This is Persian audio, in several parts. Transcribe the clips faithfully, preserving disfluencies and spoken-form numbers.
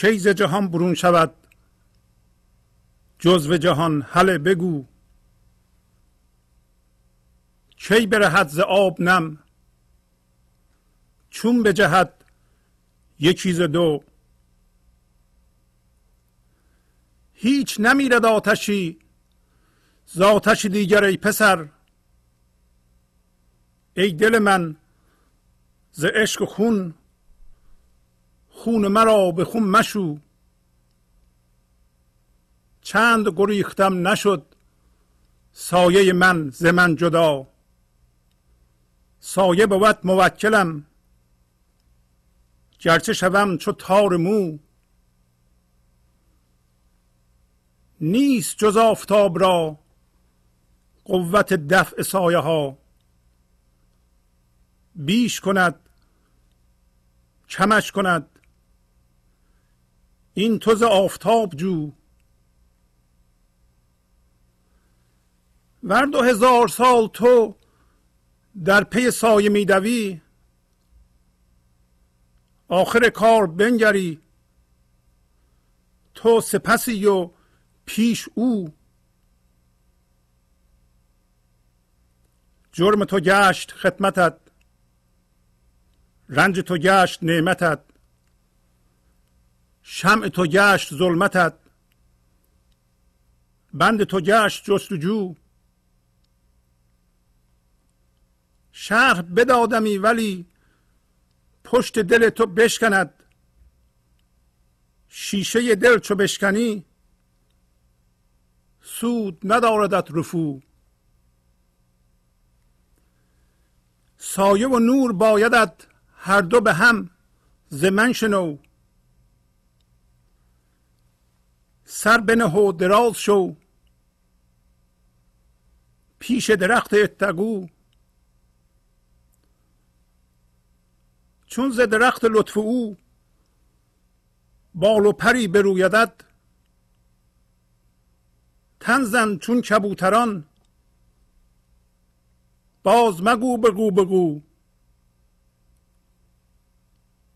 کی ز جهان برون شود جزو جهان هله بگو. کی برهد ز آب نم چون به جهت یک چیز دو. هیچ نمیرد آتشی ز آتش دیگر ای پسر، ای دل من ز عشق و خون خون مرا به خون مشو. چند گریختم نشد سایه من ز من جدا، سایه بود موکلم گرچه شوم چو تار مو. نیست جز آفتاب را قوت دفع سایه ها، بیش کند کمش کند این تو ز آفتاب جو. ور دو هزار سال تو در پی سایه می دوی، آخر کار بنگری تو سپسی و پیش او. جرم تو گشت خدمتت رنج تو گشت نعمتت، شمع تو گشت ظلمتت بند تو گشت جستجو. شرح بدادمی ولی پشت دل تو بشکند، شیشه دل چو بشکنی سود نداردت رفو. سایه و نور بایدت هر دو به هم ز من شنو. سر بنه و دراز شو پیش درخت اتقو. چون ز درخت لطف او بال و پری برویدت، تن زن چون کبوتران باز مگو بگو بگو.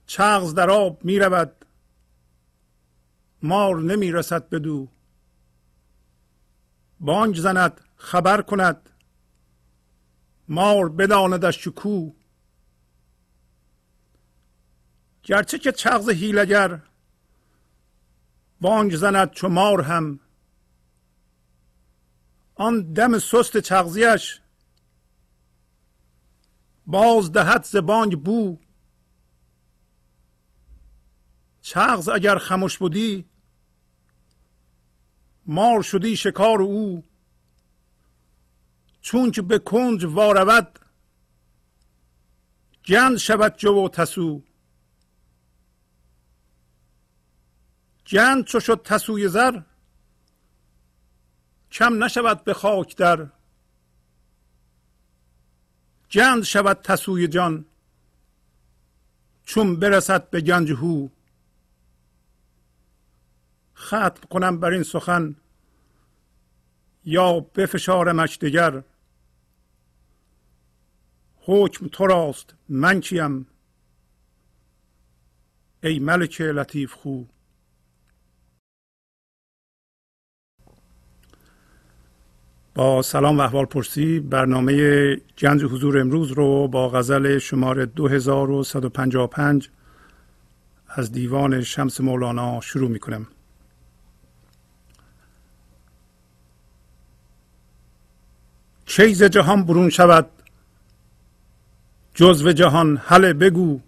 چغز در آب می رود مار نمی رسد بدو، بانگ زند خبر کند مار بداندش چکو. گرچه که چغز حیله‌گر بانگ زند چو مار هم، آن دم سست چغزیش باز دهد ز بانگ بو. چغز اگر خموش بودی مار شدی شکار او. چون که به کنج وا رود گند شود جو و تسو. گند چو شد تسوی زر کم نشود به خاک در. گند شود تسوی جان چون برسد به گنج هو. ختم کنم بر این سخن یا بفشارمش دگر، حکم تو راست من کیم ای ملک لطیف خو. با سلام و احوال پرسی، برنامه گنج حضور امروز رو با غزل شماره دو هزار و صد و پنجاه و پنج از دیوان شمس مولانا شروع می کنم. کی ز جهان برون شود جزو جهان هله بگو.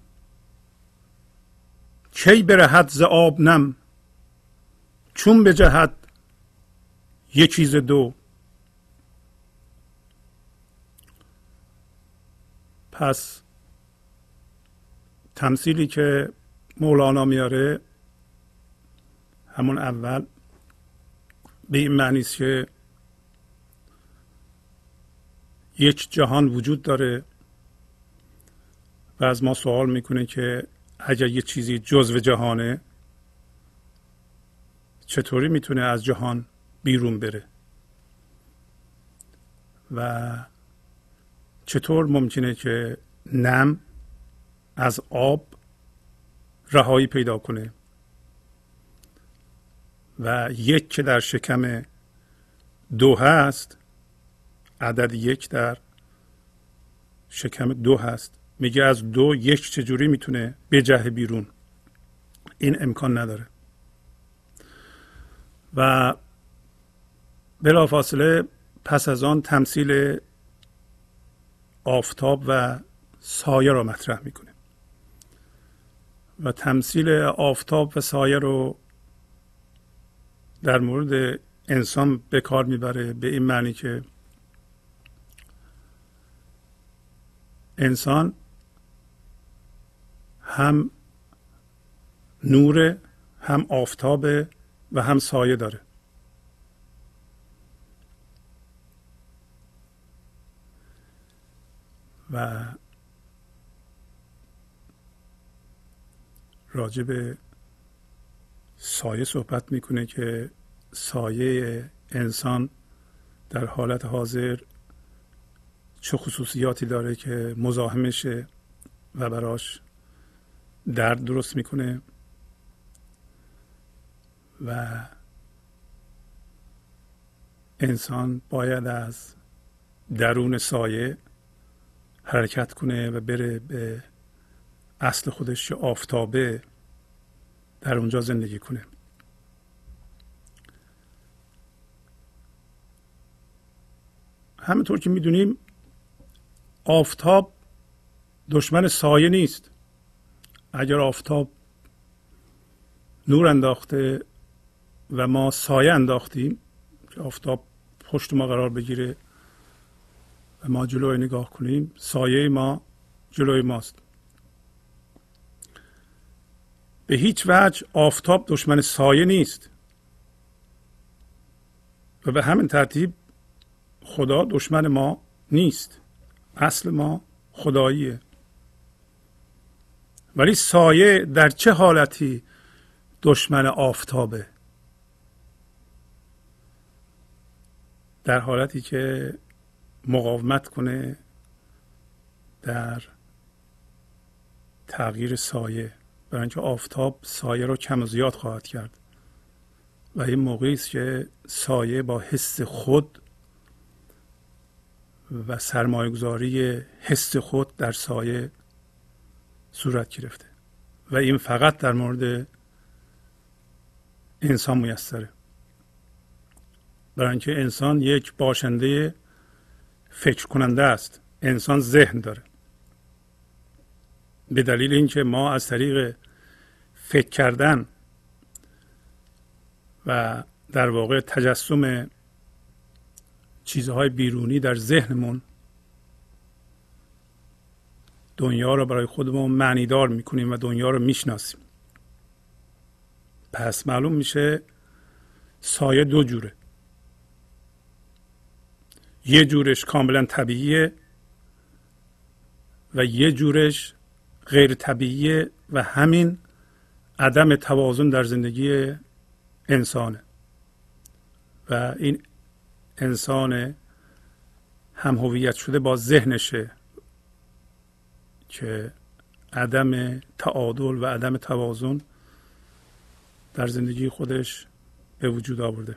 کی برهد ز آب نم چون به جهت یک چیز دو. پس تمثیلی که مولانا میاره همون اول به این معنی است که یک جهان وجود داره و از ما سوال میکنه که اگر یه چیزی جزو جهانه چطوری میتونه از جهان بیرون بره و چطور ممکنه که نم از آب رهایی پیدا کنه و یک که در شکم دو هست، عدد یک در شکم دو هست، میگه از دو یک چجوری میتونه بجهه بیرون؟ این امکان نداره. و بلافاصله پس از آن تمثیل آفتاب و سایه را مطرح میکنه و تمثیل آفتاب و سایه رو در مورد انسان به کار میبره، به این معنی که انسان هم نور، هم آفتاب و هم سایه داره. و راجع به سایه صحبت میکنه که سایه انسان در حالت حاضر چه خصوصیاتی داره که مزاحمشه و براش درد درست میکنه و انسان باید از درون سایه حرکت کنه و بره به اصل خودش، آفتابه، در اونجا زندگی کنه. همونطور که میدونیم آفتاب دشمن سایه نیست. اگر آفتاب نور انداخته و ما سایه انداختیم که آفتاب پشت ما قرار بگیره و ما جلوی نگاه کنیم، سایه ما جلوی ماست. به هیچ وجه آفتاب دشمن سایه نیست و به همین ترتیب خدا دشمن ما نیست. اصل ما خداییه. ولی سایه در چه حالتی دشمن آفتابه؟ در حالتی که مقاومت کنه در تغییر سایه، برای اینکه آفتاب سایه رو کم و زیاد خواهد کرد و این موقعی است که سایه با حس خود و سرمایه‌گذاری حس خود در سایه صورت گرفته و این فقط در مورد انسان میسره، برای اینکه انسان یک باشنده فکر کننده است. انسان ذهن داره به دلیل اینکه ما از طریق فکر کردن و در واقع تجسم چیزهای بیرونی در ذهنمون دنیا رو برای خودمون معنیدار میکنیم و دنیا رو میشناسیم. پس معلوم میشه سایه دو جوره. یه جورش کاملا طبیعیه و یه جورش غیر طبیعیه و همین عدم توازن در زندگی انسانه و این انسان هم هویت شده با ذهنشه که عدم تعادل و عدم توازن در زندگی خودش به وجود آورده.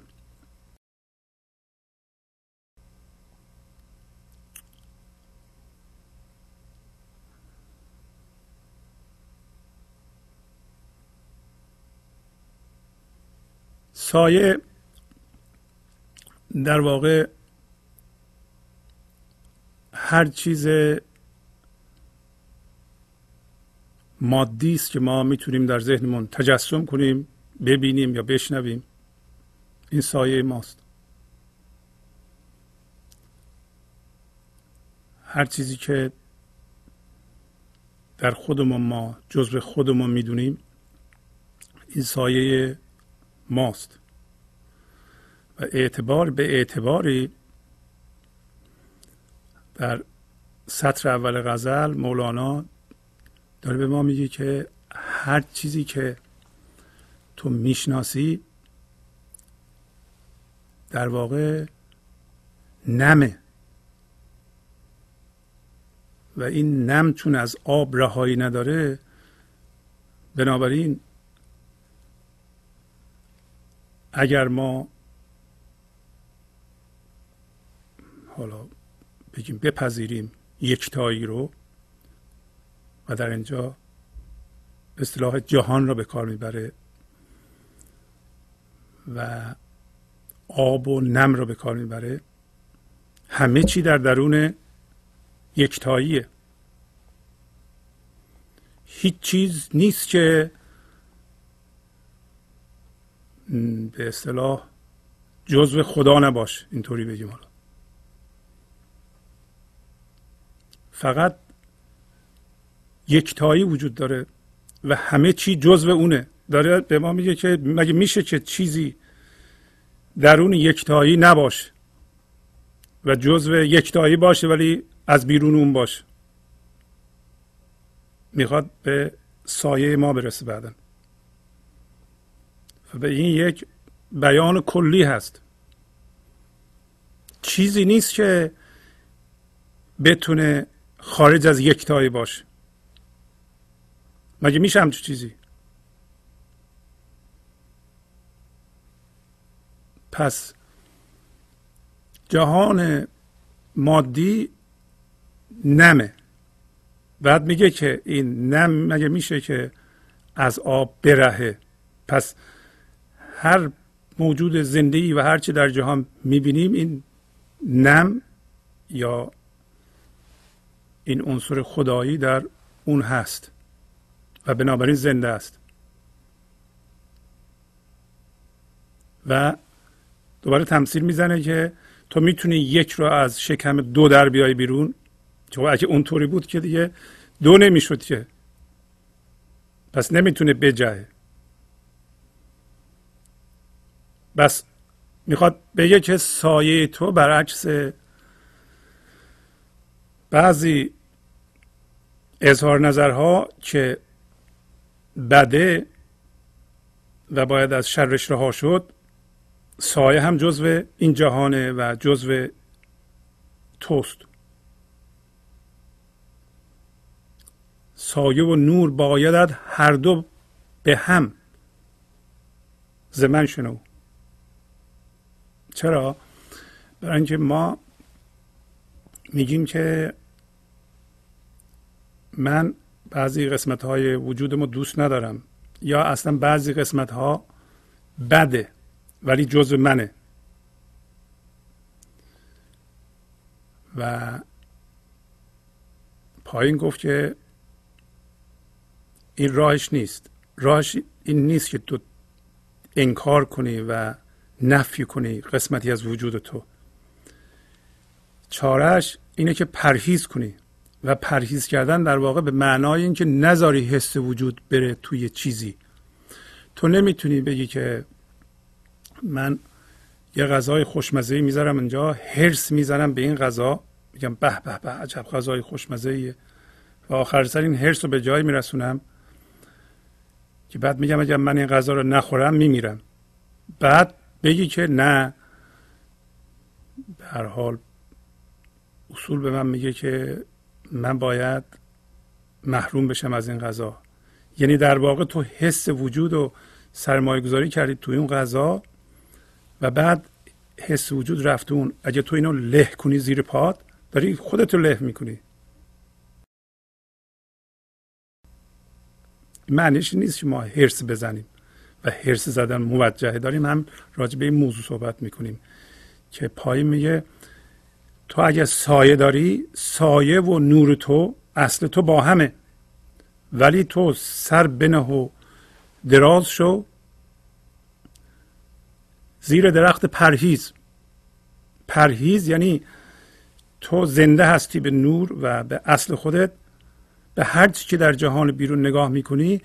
سایه در واقع هر چیز مادی است که ما میتونیم در ذهنمون تجسم کنیم، ببینیم یا بشنویم. این سایه ماست. هر چیزی که در خودمون ما جزء خودمون میدونیم این سایه ماست. و اعتبار به اعتباری در سطر اول غزل مولانا داره به ما میگه که هر چیزی که تو میشناسی در واقع نمه و این نم چون از آب رهایی نداره بنابراین اگر ما حالا بگیم بپذیریم یکتایی رو و در اینجا اصطلاح جهان را به کار میبره و آب و نم را به کار میبره، همه چی در درون یکتاییه، هیچ چیز نیست که به اصطلاح جزو خدا نباشه، اینطوری بگیم. حالا فقط یکتایی وجود داره و همه چی جزو اونه. داره به ما میگه که مگه میشه که چیزی درون یکتایی نباشه و جزو یکتایی باشه ولی از بیرون اون باشه؟ میخواد به سایه ما برسه بعدن. و به این یک بیان کلی هست. چیزی نیست که بتونه خارج از یکتایی باشه. مگه میشه همچین چیزی؟ پس جهان مادی نمه. بعد میگه که این نم مگه میشه که از آب برهه؟ پس هر موجود زنده‌ای و هر چی در جهان میبینیم این نم یا این عنصر خدایی در اون هست و بنابراین زنده است. و دوباره تمثیل میزنه که تو میتونی یک رو از شکم دو در بیای بیرون، چون اگه اونطوری بود که دیگه دو نمیشد که، پس نمیتونه بجهه. بس میخواد بگه که سایه تو برعکس بعضی اظهار نظرها که بده و باید از شرش رها شد، سایه هم جزو این جهانه و جزو توست. سایه و نور باید هر دو به هم ز من شنو. چرا؟ برای اینکه ما میگیم که من بعضی قسمت های وجودمو دوست ندارم یا اصلا بعضی قسمت ها بده ولی جزء منه و پایین گفت که این راهش نیست. راهش این نیست که تو انکار کنی و نفی کنی قسمتی از وجود تو. چارهش اینه که پرهیز کنی و پرهیز کردن در واقع به معنای اینکه نذاری حس وجود بره توی چیزی. تو نمیتونی بگی که من یه غذای خوشمزه‌ای میذارم اینجا، هرس میزنم به این غذا، میگم به به به عجب غذای خوشمزه‌ایه و آخر سر این هرس رو به جایی میرسونم که بعد میگم اگر من این غذا رو نخورم میمیرم. بعد بگی که نه، به هر حال اصول به من میگه که من باید محروم بشم از این غذا. یعنی در واقع تو حس وجود رو سرمایه گذاری کردی توی اون غذا و بعد حس وجود رفت اون. اگه تو اینو له کنی زیر پاد، داری خودت رو له میکنی. معنیش نیست که ما هرس بزنیم و هرس زدن موجهه. داریم هم راجع به این موضوع صحبت میکنیم که پای میگه تو اگه سایه داری، سایه و نور تو اصل تو با همه، ولی تو سر بنه و دراز شو زیر درخت پرهیز. پرهیز یعنی تو زنده هستی به نور و به اصل خودت. به هر چی که در جهان بیرون نگاه میکنی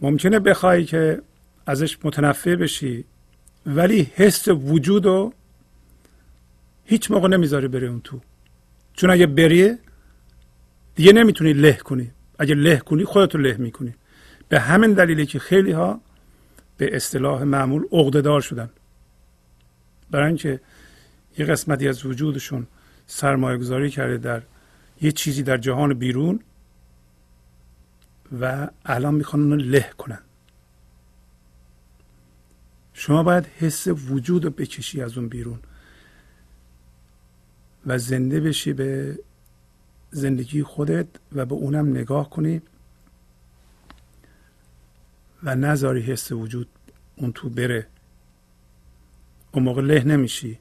ممکنه بخوای که ازش متنفر بشی، ولی حس وجود رو هیچ موقع نمیذاری بره اون تو، چون اگه بری دیگه نمیتونی له کنی. اگه له کنی خودت رو له میکنی. به همین دلیلی که خیلی ها به اصطلاح معمول عقده‌دار شدن، برای اینکه یه قسمتی از وجودشون سرمایه گذاری کرده در یه چیزی در جهان بیرون و الان میخوان اون رو له کنن. شما باید حس وجود رو بکشی از اون بیرون و زنده بشی به زندگی خودت و به اونم نگاه کنی و نذاری حس وجود اون تو بره. اون موقع له نمیشی.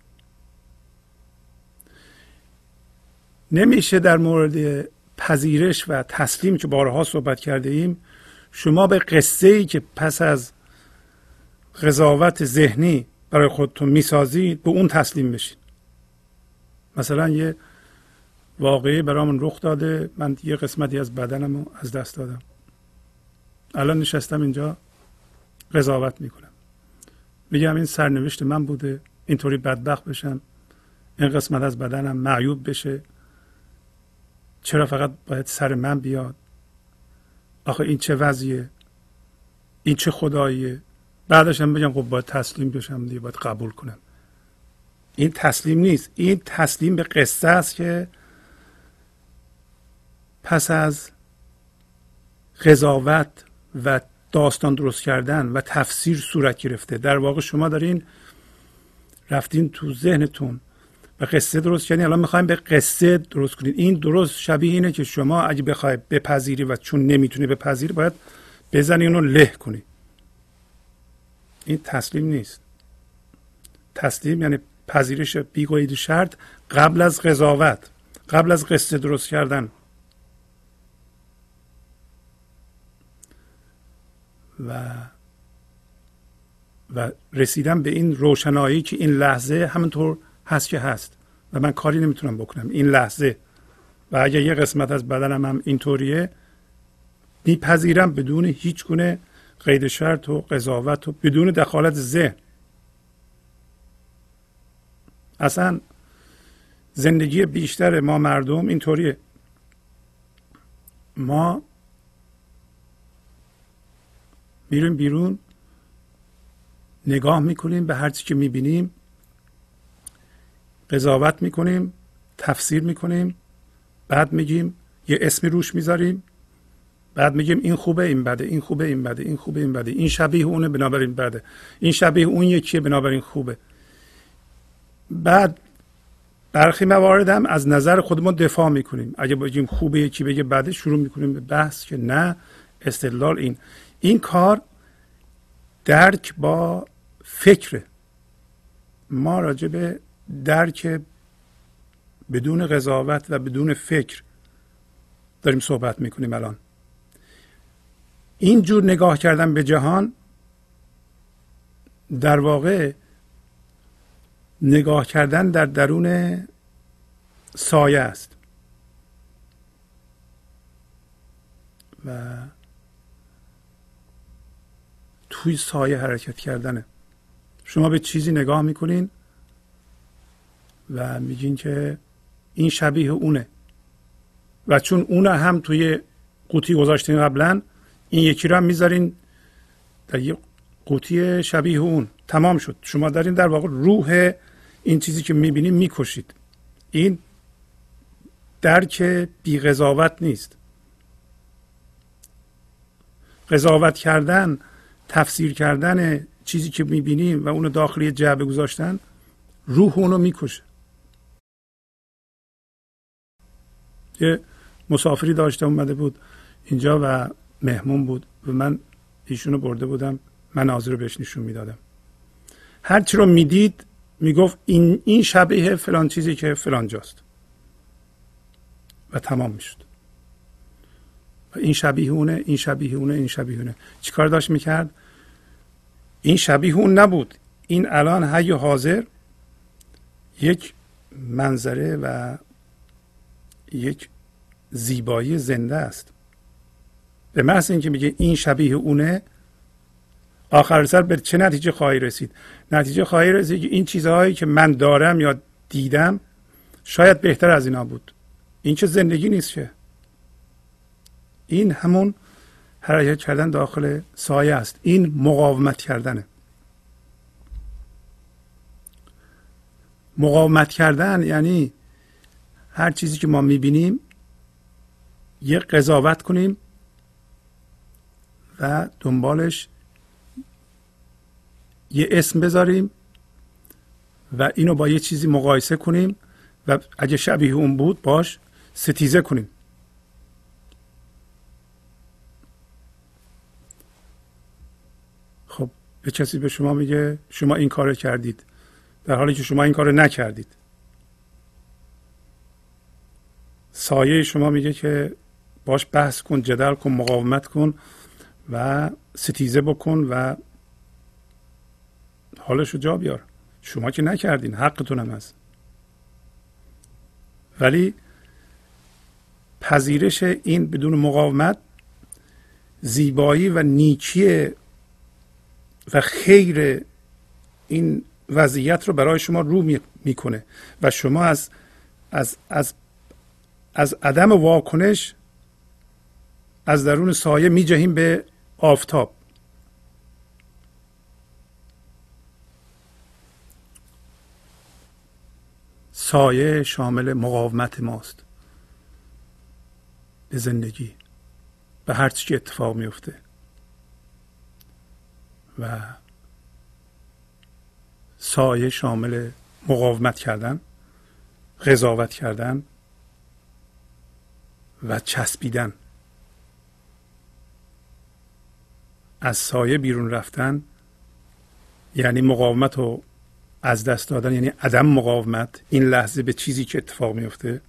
نمیشه در مورد پذیرش و تسلیم که بارها صحبت کرده ایم شما به قصه ای که پس از قضاوت ذهنی برای خودتون میسازید به اون تسلیم بشید. مثلا یه واقعی برامون رخ داده، من یه قسمتی از بدنمو از دست دادم، الان نشستم اینجا قضاوت میکنم، میگم این سرنوشت من بوده اینطوری بدبخت بشم، این قسمت از بدنم معیوب بشه، چرا فقط باید سر من بیاد، آخه این چه وضعیه، این چه خداییه. بعدش هم بگم خب باید تسلیم بشم دیگه، باید قبول کنم. این تسلیم نیست، این تسلیم به قصه است که پس از قضاوت و داستان درست کردن و تفسیر صورت گرفته. در واقع شما دارین رفتین تو ذهنتون و قصه درست کردین، الان میخوایم به قصه درست کنین. این درست شبیه اینه که شما اگه بخوای بپذیری و چون نمیتونی بپذیری باید بزنی اونو له کنی. این تسلیم نیست. تسلیم یعنی پذیرش بی‌قید شرط قبل از قضاوت، قبل از قصه درست کردن. و و رسیدم به این روشنایی که این لحظه همونطور هست که هست و من کاری نمیتونم بکنم این لحظه، و اگه یه قسمت از بدنم هم اینطوریه میپذیرم بدون هیچ گونه قید شرط و قضاوت و بدون دخالت ذهن. اصلا زندگی بیشتر ما مردم اینطوریه، ما میریم بیرون نگاه میکنیم به هر چی که میبینیم، قضاوت میکنیم، تفسیر میکنیم، بعد میگیم یه اسمی روش میذاریم، بعد میگیم این خوبه این بده، این خوبه این بده، این خوبه این بده، این شبیه اونه بنابراین بده، این شبیه اون یکیه بنابراین خوبه. بعد برخی موارد هم از نظر خودمون دفاع میکنیم، اگه بگیم خوبه یکی بگه بده شروع میکنیم به بحث که نه استدلال. این این کار درک با فکر ما راجع به درک بدون قضاوت و بدون فکر داریم صحبت میکنیم. الان اینجور نگاه کردن به جهان در واقع نگاه کردن در درون سایه است و توی سایه حرکت کردنه. شما به چیزی نگاه میکنین و میگین که این شبیه اونه و چون اونه هم توی قوطی گذاشتین قبلا این یکی رو هم میذارین در یه قوطی شبیه اون، تمام شد. شما دارین در واقع روح این چیزی که میبینین میکشید. این درک بی قضاوت نیست. قضاوت کردن، تفسیر کردن چیزی که میبینیم و اونو داخلی جعبه گذاشتن روح اونو میکشه. یه مسافری داشته اومده بود اینجا و مهمون بود و من ایشونو برده بودم مناظر رو بهش نشون میدادم، هرچی رو میدید میگفت این این شبیه فلان چیزی که فلان جاست و تمام میشد. این شبیه اونه، این شبیه اونه، این شبیه اونه. چیکار داشت میکرد؟ این شبیه اون نبود. این الان حی حاضر یک منظره و یک زیبایی زنده است. به محض اینکه میگه این شبیه اونه، آخر سر به چه نتیجه خواهی رسید؟ نتیجه خواهی رسید که این چیزهایی که من دارم یا دیدم شاید بهتر از اینا بود. این چه زندگی نیست که. این همون حرکت کردن داخل سایه است. این مقاومت کردنه. مقاومت کردن یعنی هر چیزی که ما میبینیم یه قضاوت کنیم و دنبالش یه اسم بذاریم و اینو با یه چیزی مقایسه کنیم و اگه شبیه اون بود باش ستیزه کنیم. خب به کسی به شما میگه شما این کارو کردید در حالی که شما این کارو نکردید. سایه شما میگه که باش بحث کن، جدل کن، مقاومت کن و ستیزه بکن و حالشو جا بیار. شما که نکردین، حقتون هم هست. ولی پذیرش این بدون مقاومت زیبایی و نیکی و خیر این وضعیت رو برای شما رو میکنه و شما از از از از عدم واکنش از درون سایه میجهیم به آفتاب. سایه شامل مقاومت ماست به زندگی، به هر چی اتفاق میفته و سایه شامل مقاومت کردن، قضاوت کردن و چسبیدن، از سایه بیرون رفتن یعنی مقاومت و از دست دادن، یعنی عدم مقاومت این لحظه به چیزی که اتفاق میفته.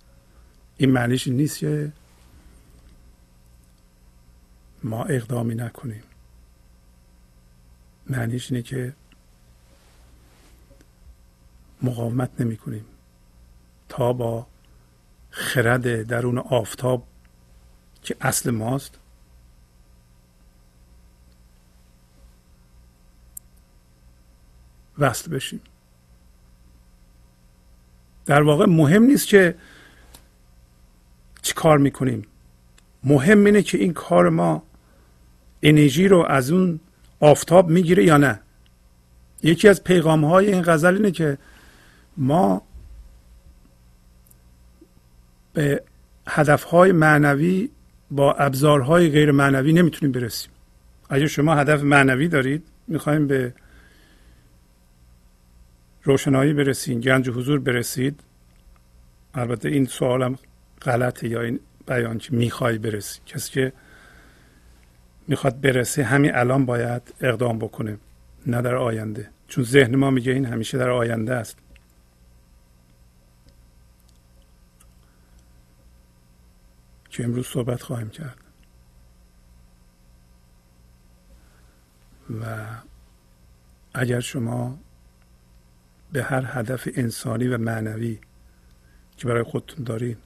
این معنیش نیست که ما اقدامی نکنیم، معنیش اینه که مقاومت نمی کنیم تا با خرد درون آفتاب که اصل ماست وصل بشیم. در واقع مهم نیست که چی کار میکنیم، مهم اینه که این کار ما انرژی رو از اون آفتاب میگیره یا نه. یکی از پیغام های این غزل اینه که ما به هدف های معنوی با ابزارهای غیر معنوی نمیتونیم برسیم. اگه شما هدف معنوی دارید، میخوایم به روشنایی برسید، گنج حضور برسید، البته این سوالم غلطه یا این بیان که میخوای برسی، کسی که میخواد برسه همین الان باید اقدام بکنه نه در آینده، چون ذهن ما میگه این همیشه در آینده است. که امروز صحبت خواهیم کرد و اگر شما به هر هدف انسانی و معنوی که برای خودتون دارین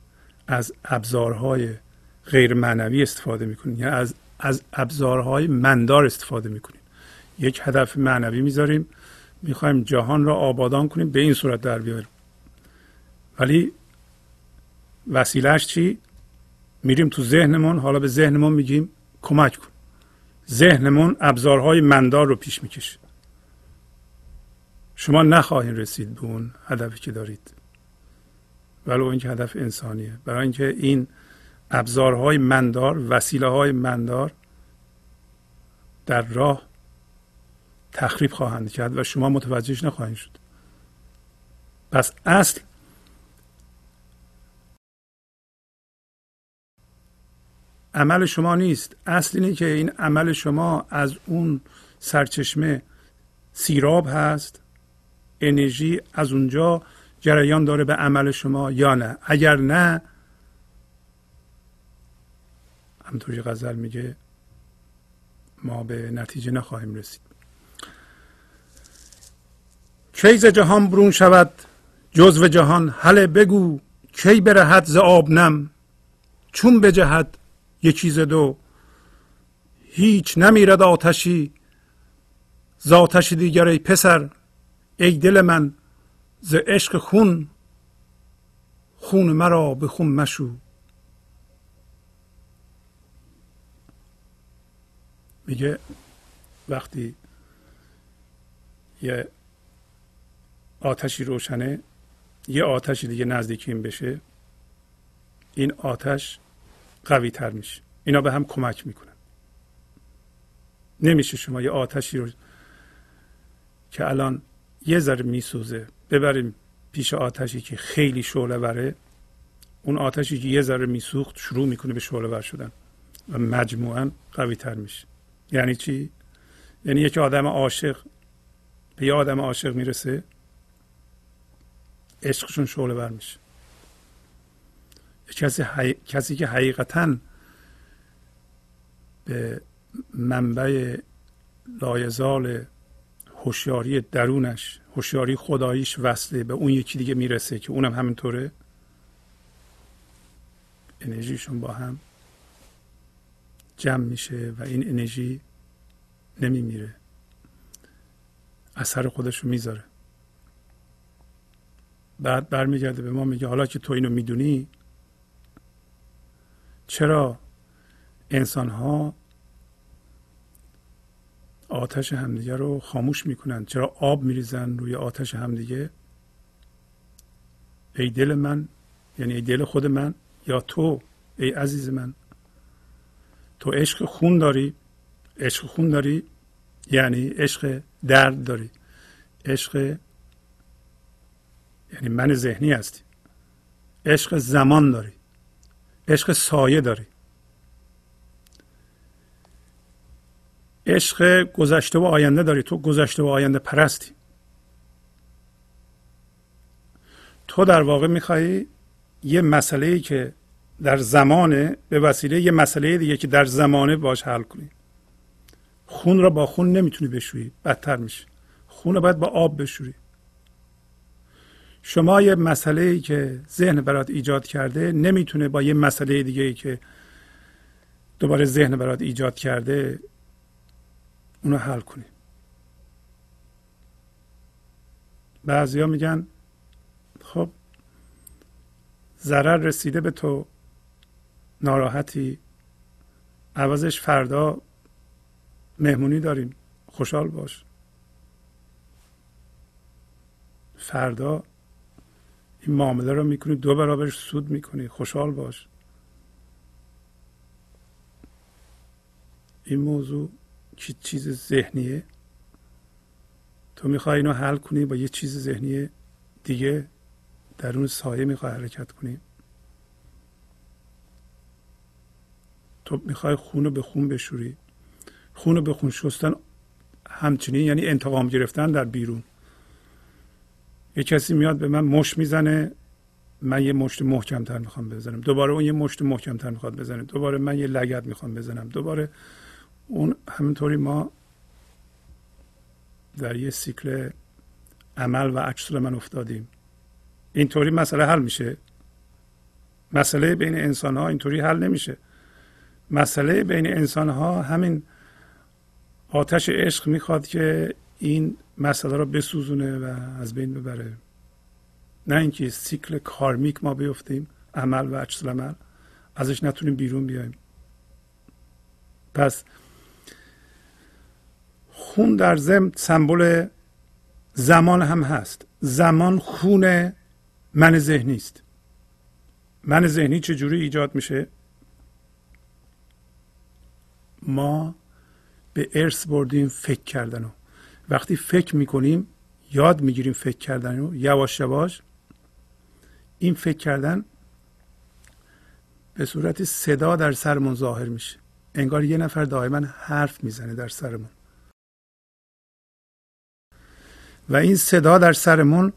از ابزارهای غیر معنوی استفاده میکنین، یعنی از از ابزارهای مندار استفاده میکنین. یک هدف معنوی میذاریم، میخوایم جهان را آبادان کنیم، به این صورت در بیاریم، ولی وسیلهش چی؟ میریم تو ذهنمون، حالا به ذهنمون میگیم کمک کن، ذهنمون ابزارهای مندار رو پیش میکشه. شما نخواهید رسید به اون هدفی که دارید، ولو اینکه هدف انسانیه، برای اینکه این ابزارهای مندار، وسیله های مندار در راه تخریب خواهند کرد و شما متوجهش نخواهید شد. پس اصل عمل شما نیست، اصل اینه که این عمل شما از اون سرچشمه سیراب هست، انرژی از اونجا جریان داره به عمل شما یا نه. اگر نه، همونطوری غزل میگه ما به نتیجه نخواهیم رسید. کی ز جهان برون شود جزو جهان هله بگو، کی برهد ز آب نم چون بجهد یک چیز دو، هیچ نمیرد آتشی ز آتش دیگر ای پسر، ای دل من ز عشق خون خون مرا به خون مشو. میگه وقتی یه آتشی روشنه، یه آتشی دیگه نزدیکیم بشه، این آتش قوی تر میشه، اینا به هم کمک میکنن. نمیشه شما یه آتشی رو که الان یه ذره میسوزه ببریم پیش آتشی که خیلی شعله بره، اون آتشی که یه ذره میسوخت شروع میکنه به شعله ور شدن و مجموعاً قوی تر میشه. یعنی چی؟ یعنی یک آدم عاشق به یه آدم عاشق میرسه، عشقشون شعله ور میشه. کسی, حی... کسی که حقیقتاً به منبع لایزال هوشیاری درونش، هوشیاری خداییش وصله، به اون یکی دیگه میرسه که اونم همینطوره، انرژیشون با هم جمع میشه و این انرژی نمیمیره، اثر خودش رو میذاره. بعد برمیگرده به ما میگه حالا که تو اینو میدونی چرا انسان ها آتش همدیگه رو خاموش میکنن؟ چرا آب میریزن روی آتش همدیگه؟ ای دل من، یعنی ای دل خود من، یا تو ای عزیز من، تو عشق خون داری، عشق خون داری یعنی عشق درد داری، عشق یعنی من ذهنی هستی، عشق زمان داری، عشق سایه داری، عشق گذشته و آینده داری، تو گذشته و آینده پرستی. تو در واقع میخوایی یه مسئله‌ای که در زمانه به وسیله یه مسئله دیگه که در زمانه باش حل کنی. خون را با خون نمیتونی بشویی، بدتر میشه. خون را باید با آب بشویی. شما یه مسئله‌ای که ذهن برات ایجاد کرده نمیتونه با یه مسئله دیگه‌ای که دوباره ذهن برات ایجاد کرده اونو حل کنی. بعضیا میگن خب ضرر رسیده به تو، ناراحتی، عوضش فردا مهمونی داریم، خوشحال باش. فردا این معامله رو میکنی دو برابرش سود میکنی، خوشحال باش. این موضوع که چیز ذهنیه، تو میخوای اینو حل کنی با یه چیز ذهنی دیگه، در اون سایه میخوای حرکت کنی، تو میخوای خونو به خون بشوری. خونو به خون شستن همچنین یعنی انتقام گرفتن در بیرون. یه کسی میاد به من مش میزنه، من یه مشت محکمتر میخوام بزنم، دوباره اون یه مشت محکمتر میخواد بزنه، دوباره من یه لگد میخوام بزنم، دوباره اون. همینطوری ما در یه سیکل عمل و عکس العمل افتادیم. اینطوری مسئله حل میشه؟ مسئله بین انسان ها اینطوری حل نمیشه. مسئله بین انسان ها همین آتش عشق میخواد که این مسئله رو بسوزونه و از بین ببره، نه اینکه سیکل کارمیک ما بیفتیم، عمل و عکس العمل، ازش نتونیم بیرون بیایم. پس خون در ضمن سمبل زمان هم هست. زمان خون من ذهنی است. من ذهنی چجوری ایجاد میشه؟ ما به ارث بردیم فکر کردنو. وقتی فکر میکنیم یاد میگیریم فکر کردنو، یواش یواش این فکر کردن به صورت صدا در سرمون ظاهر میشه. انگار یه نفر دائما حرف میزنه در سرمون و این صدا در سرمون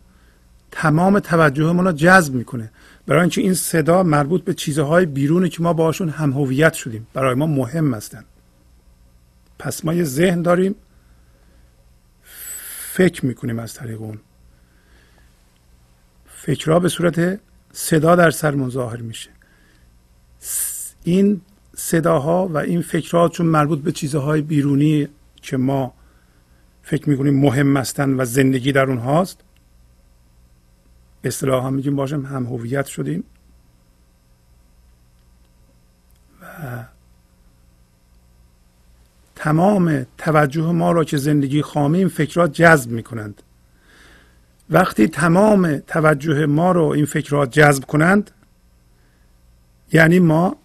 تمام توجهمون رو جذب میکنه، برای اینکه این صدا مربوط به چیزهای بیرونه که ما باشون هم هویت شدیم، برای ما مهم هستن. پس ما یه ذهن داریم، فکر میکنیم، از طریق اون فکرها به صورت صدا در سرمون ظاهر میشه. این صداها و این فکرها چون مربوط به چیزهای بیرونی که ما فکر میکنیم مهم هستن و زندگی در اونهاست، اصطلاحا میگیم باشم هم هویت شدیم و تمام توجه ما را که زندگی خامی این فکرها جذب میکنند. وقتی تمام توجه ما را این فکرها جذب کنند، یعنی ما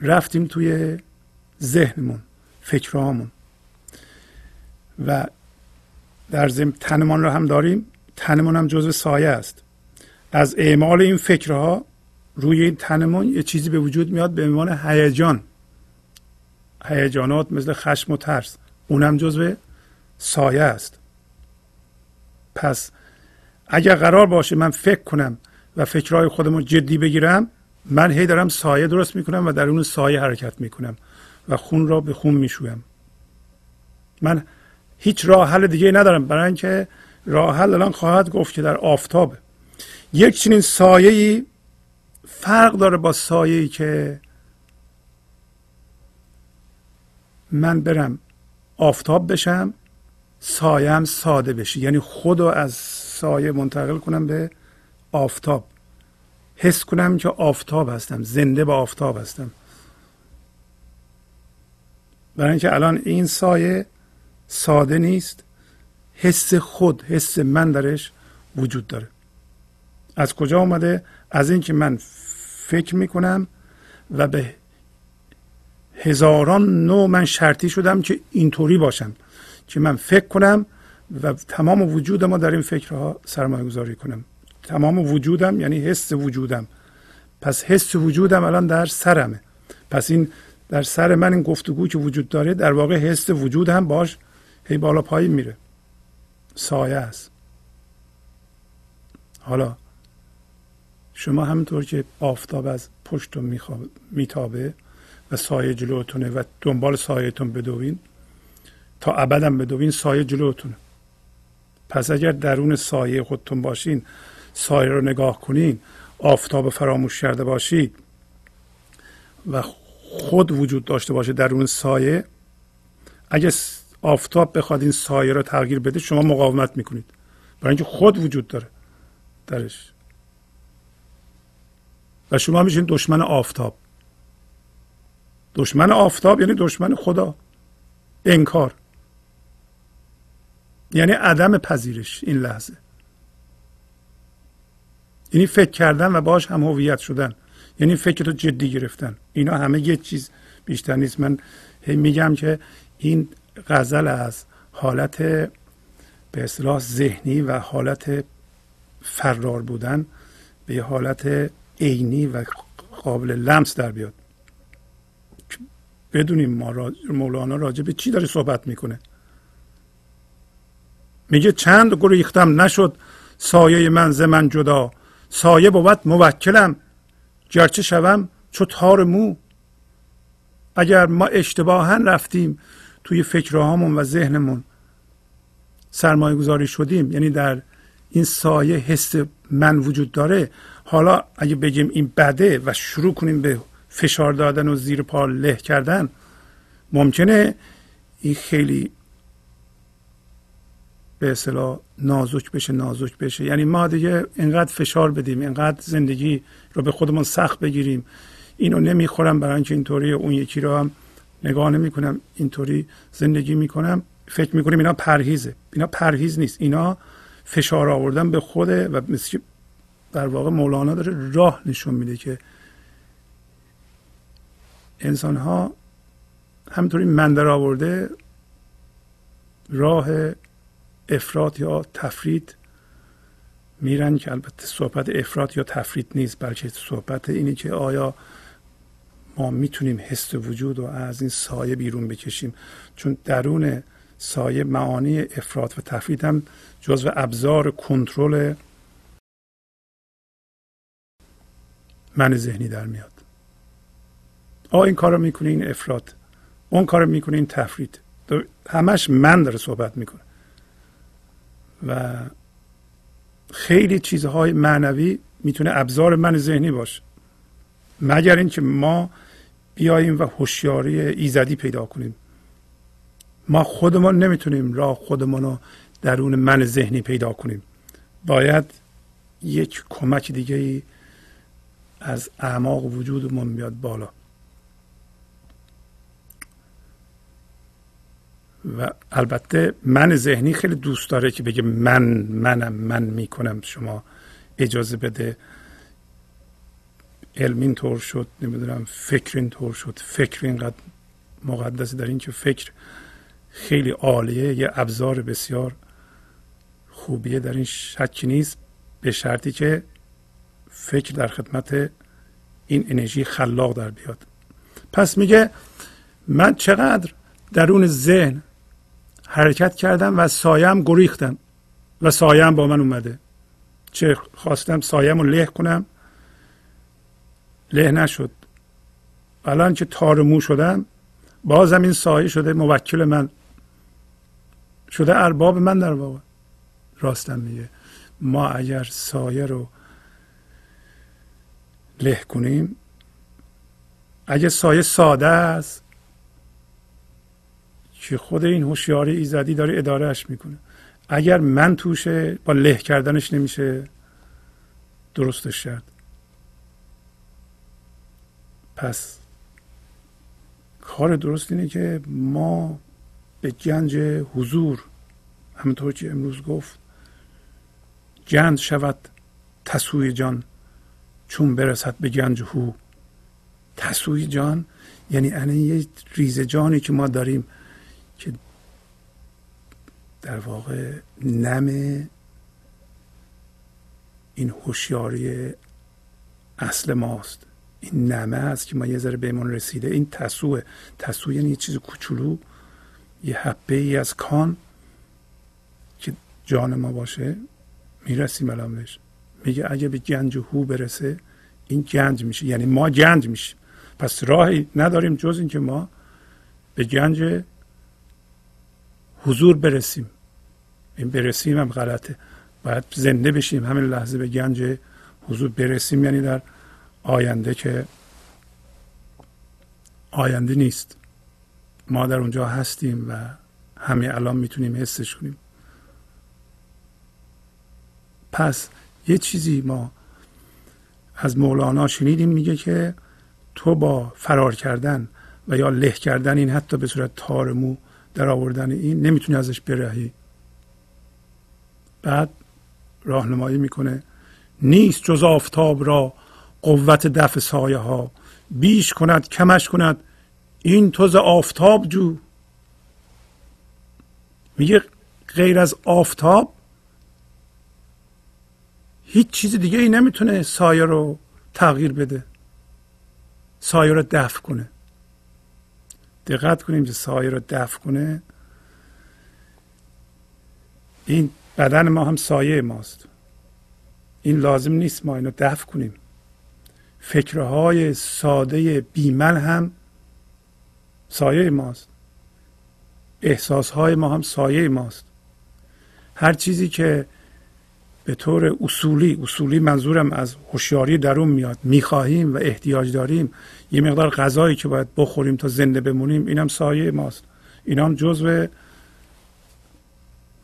رفتیم توی ذهنمون، فکرهامون و در ضمن تنمان را هم داریم، تنمان هم جزء سایه است. از اعمال این فکرها روی این تنمان یه چیزی به وجود میاد به عنوان هیجان، هیجانات مثل خشم و ترس، اونم جزء سایه است. پس اگر قرار باشه من فکر کنم و فکرهای خودم رو جدی بگیرم، من هی دارم سایه درست میکنم و در اون سایه حرکت میکنم و خون را به خون میشویم. من هیچ راه حل دیگه ندارم، برای اینکه راه حل الان خواهد گفت که در آفتابه. یک چنین سایه‌ای فرق داره با سایه‌ای که من برم آفتاب بشم، سایه هم ساده بشه، یعنی خود رو از سایه منتقل کنم به آفتاب، حس کنم که آفتاب هستم، زنده به آفتاب هستم. برای اینکه الان این سایه ساده نیست، حس خود، حس من درش وجود داره. از کجا اومده؟ از اینکه من فکر میکنم و به هزاران نوع من شرطی شدم که اینطوری باشم، که من فکر کنم و تمام وجودم رو در این فکرها سرمایه گذاری کنم. تمام وجودم یعنی حس وجودم. پس حس وجودم الان در سرمه. پس این در سر من این گفتگو که وجود داره در واقع حس وجود هم باش هی بالا پایین میره، سایه است. حالا شما همینطور که آفتاب از پشتتون میخواب میتابه و سایه جلوتونه و دنبال سایهتون بدوین، تا ابدم بدوین سایه جلوتونه. پس اگر درون سایه خودتون باشین، سایه رو نگاه کنین، آفتاب فراموش کرده باشید و خود وجود داشته باشه درون سایه، اگه آفتاب بخواد این سایه رو تغییر بده شما مقاومت میکنید، برای اینکه خود وجود داره درش و شما میشین دشمن آفتاب. دشمن آفتاب یعنی دشمن خدا، انکار، یعنی عدم پذیرش این لحظه، یعنی فکر کردن و باهاش هم هویت شدن، یعنی فکر رو جدی گرفتن. اینا همه یه چیز بیشتر نیست. من میگم که این غزل از حالت به اصطلاح ذهنی و حالت فرار بودن به حالت عینی و قابل لمس در بیاد، بدونیم ما مولانا راجع به چی داره صحبت میکنه. میگه چند گریختم نشد سایه من ز من جدا، سایه بود موکلم گرچه شوم چو تار مو. اگر ما اشتباها رفتیم توی فکرهامون و ذهنمون سرمایه گذاری شدیم، یعنی در این سایه حس من وجود داره، حالا اگه بگیم این بده و شروع کنیم به فشار دادن و زیر پا له کردن، ممکنه این خیلی به اصطلاح نازک بشه نازک بشه یعنی ما دیگه اینقدر فشار بدیم، اینقدر زندگی رو به خودمون سخت بگیریم، اینو نمیخورم برای اینکه اینطوری، اون یکی رو هم نگاه نمیکنم، اینطوری زندگی میکنم، فکر میکنیم اینا پرهیزه. اینا پرهیز نیست، اینا فشار آوردن به خوده. و مثل در واقع مولانا داره راه نشون میده که انسان ها همینطوری من در آورده راه افراط یا تفرید میرن، که البته صحبت افراط یا تفرید نیست، بلکه صحبت اینه که آیا ما میتونیم حس وجود رو از این سایه بیرون بکشیم، چون درون سایه معانی افراط و تفرید هم جزو ابزار کنترل من ذهنی در میاد. آه این کار رو میکنه این افراط، اون کار رو میکنه این تفرید، همش من داره صحبت میکنه و خیلی چیزهای معنوی میتونه ابزار من ذهنی باشه، مگر اینکه ما بیاییم و هوشیاری ایزدی پیدا کنیم. ما خودمون نمیتونیم راه خودمون رو درون من ذهنی پیدا کنیم، باید یک کمک دیگه ای از اعماق وجودمون بیاد بالا. و البته من ذهنی خیلی دوست داره که بگه من منم من میکنم، شما اجازه بده علم اینطور شد، نمیدونم فکر اینطور شد، فکر اینقدر مقدسه، در این که فکر خیلی عالیه، یه ابزار بسیار خوبیه، در این شکی نیست، به شرطی که فکر در خدمت این انرژی خلاق در بیاد. پس میگه من چقدر درون ذهن حرکت کردم و سایم گریختم و سایم با من اومده، چه خواستم سایم رو له کنم له نشد، الان که تار مو شدم بازم این سایه شده موکل من شده، ارباب من در واقع. راستم میگه ما اگر سایه رو له کنیم، اگه سایه ساده است که خود این هوشیاری ایزدی داره ادارهش میکنه، اگر من توشه با له کردنش نمیشه درستش کرد. پس کار درست اینه که ما به گنج حضور، همونطور که امروز گفت، گنج شود تسوی جان چون برسد به گنج هو. تسوی جان یعنی الان یه ریزه جانی که ما داریم که در واقع نم این هوشیاری اصل ماست، این نمه است که ما یه ذره بهمون رسیده، این تسوه. تسوه یعنی یه چیز کوچولو، یه حبه ای از کان که جان ما باشه، میرسیم الان بهش. میگه اگه به گنج هو برسه این گنج میشه، یعنی ما گنج میشیم. پس راهی نداریم جز اینکه ما به گنج حضور برسیم. این برسیم هم غلطه، باید زنده بشیم همین لحظه به گنج حضور برسیم، یعنی در آینده که آینده نیست، ما در اونجا هستیم و همین الان میتونیم حسش کنیم. پس یه چیزی ما از مولانا شنیدیم، میگه که تو با فرار کردن و یا له کردن این، حتی به صورت تار مو در آوردن این، نمیتونی ازش برهی. بعد راهنمایی میکنه، نیست جز آفتاب را قوت دفع سایه ها، بیش کند کمش کند این تو ز آفتاب جو. میگه غیر از آفتاب هیچ چیز دیگه ای نمیتونه سایه رو تغییر بده، سایه رو دفع کنه. دقت کنیم که سایه رو دفع کنه، این بدن ما هم سایه ماست، این لازم نیست ما اینو دفع کنیم. فکرهای ساده بیمن هم سایه ماست، احساسهای ما هم سایه ماست. هر چیزی که به طور اصولی، اصولی منظورم از هوشیاری درون میاد، میخواهیم و احتیاج داریم، یه مقدار غذایی که باید بخوریم تا زنده بمونیم، اینم سایه ماست، اینم جزو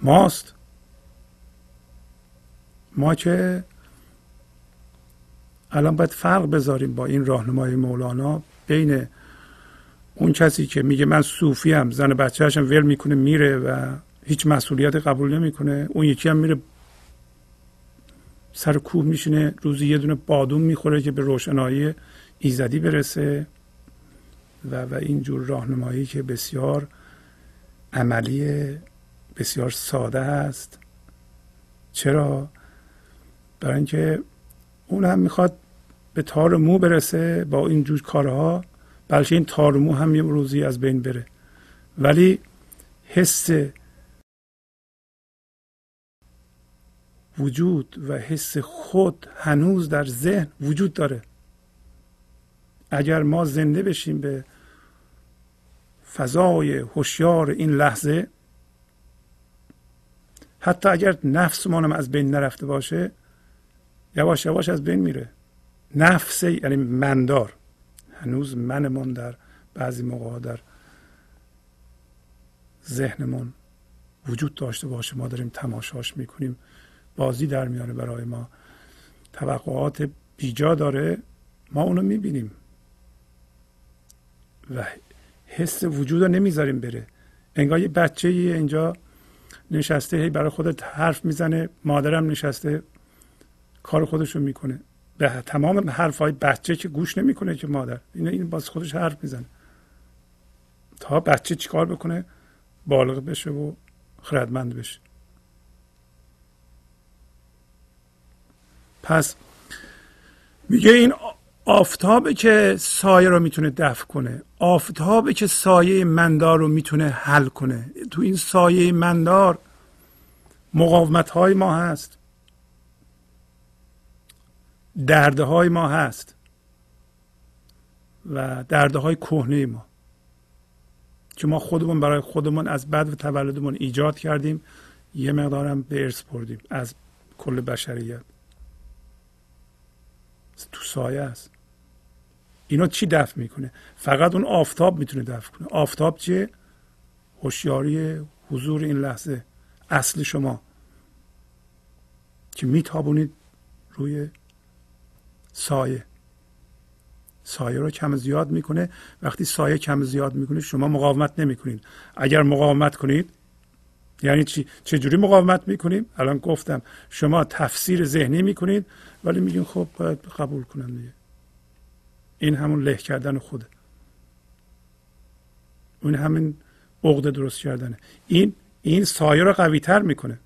ماست. ما که الان باید فرق بذاریم با این راهنمای مولانا بین اون کسی که میگه من صوفیم، زن بچه‌اشم ول میکنه میره و هیچ مسئولیت قبول نمیکنه، اون یکی هم میره سر کوه میشینه روزی یه دونه بادوم میخوره که به روشنایی ایزدی برسه، و و اینجور راهنمایی که بسیار عملیه، بسیار ساده است. چرا؟ برای اینکه اون هم میخواد به تار مو برسه با این جور کارها، بلکه این تار مو هم یه روزی از بین بره، ولی حس وجود و حس خود هنوز در ذهن وجود داره. اگر ما زنده بشیم به فضای هوشیار این لحظه، حتی اگر نفس ما هم از بین نرفته باشه، یواش یواش از بین میره. نفس یعنی مندار، هنوز منمون در بعضی موقع در ذهنمون وجود داشته باشه، ما داریم تماشاش میکنیم، بازی در میانه، برای ما توقعات بیجا داره، ما اونو میبینیم و حس وجود رو نمیذاریم بره. انگار یه بچه اینجا نشسته هی برای خودت حرف میزنه، مادرم نشسته کار خودشو میکنه، به تمام حرفهای بچه که گوش نمیکنه که مادر، این این باز خودش حرف میزنه. تا بچه چیکار بکنه؟ بالغ بشه و خردمند بشه. پس میگه این آفتابه که سایه رو میتونه دفع کنه، آفتابه که سایه مندار رو میتونه حل کنه. تو این سایه مندار مقاومت‌های ما هست، دردهای ما هست و دردهای کهنه ما که ما خودمون برای خودمون از بد و تولدمون ایجاد کردیم، یه مقدارم به ارث بردیم از کل بشریت. تو سایه است. اینا چی دفع میکنه؟ فقط اون آفتاب میتونه دفع کنه. آفتاب چیه؟ هوشیاری حضور این لحظه، اصل شما که میتابونید روی سایه. سایه رو کم زیاد میکنه. وقتی سایه کم زیاد میکنه شما مقاومت نمیکنید. اگر مقاومت کنید یعنی چی؟ چه جوری مقاومت میکنیم؟ الان گفتم شما تفسیر ذهنی میکنید ولی میگین خب باید قبول کنم دیگه. این همون له کردن خوده، اون همین عقده درست کردنه. این این سایه رو قوی تر میکنه.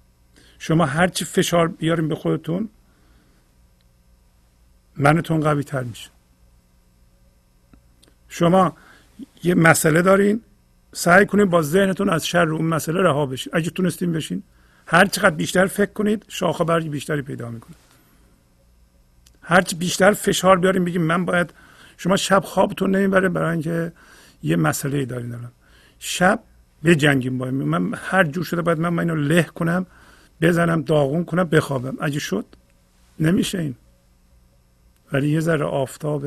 شما هرچی فشار بیاریم به خودتون منتون قوی تر میشه. شما یه مسئله دارین، سعی کنید با ذهنتون از شر اون مسئله رها بشین. اگه تونستین بشین، هر چقدر بیشتر فکر کنید شاخه برگ بیشتری پیدا میکنه. هر چقدر بیشتر فشار بیاریم بگیم من باید، شما شب خوابتون نمیبره برای اینکه یه مسئله دارین. الان شب بجنگیم با این، من هر جور شده باید من, من اینو له کنم، بزنم، داغون کنم، بخوابم. اگه شد نمیشه این، ولی یه ذره آفتاب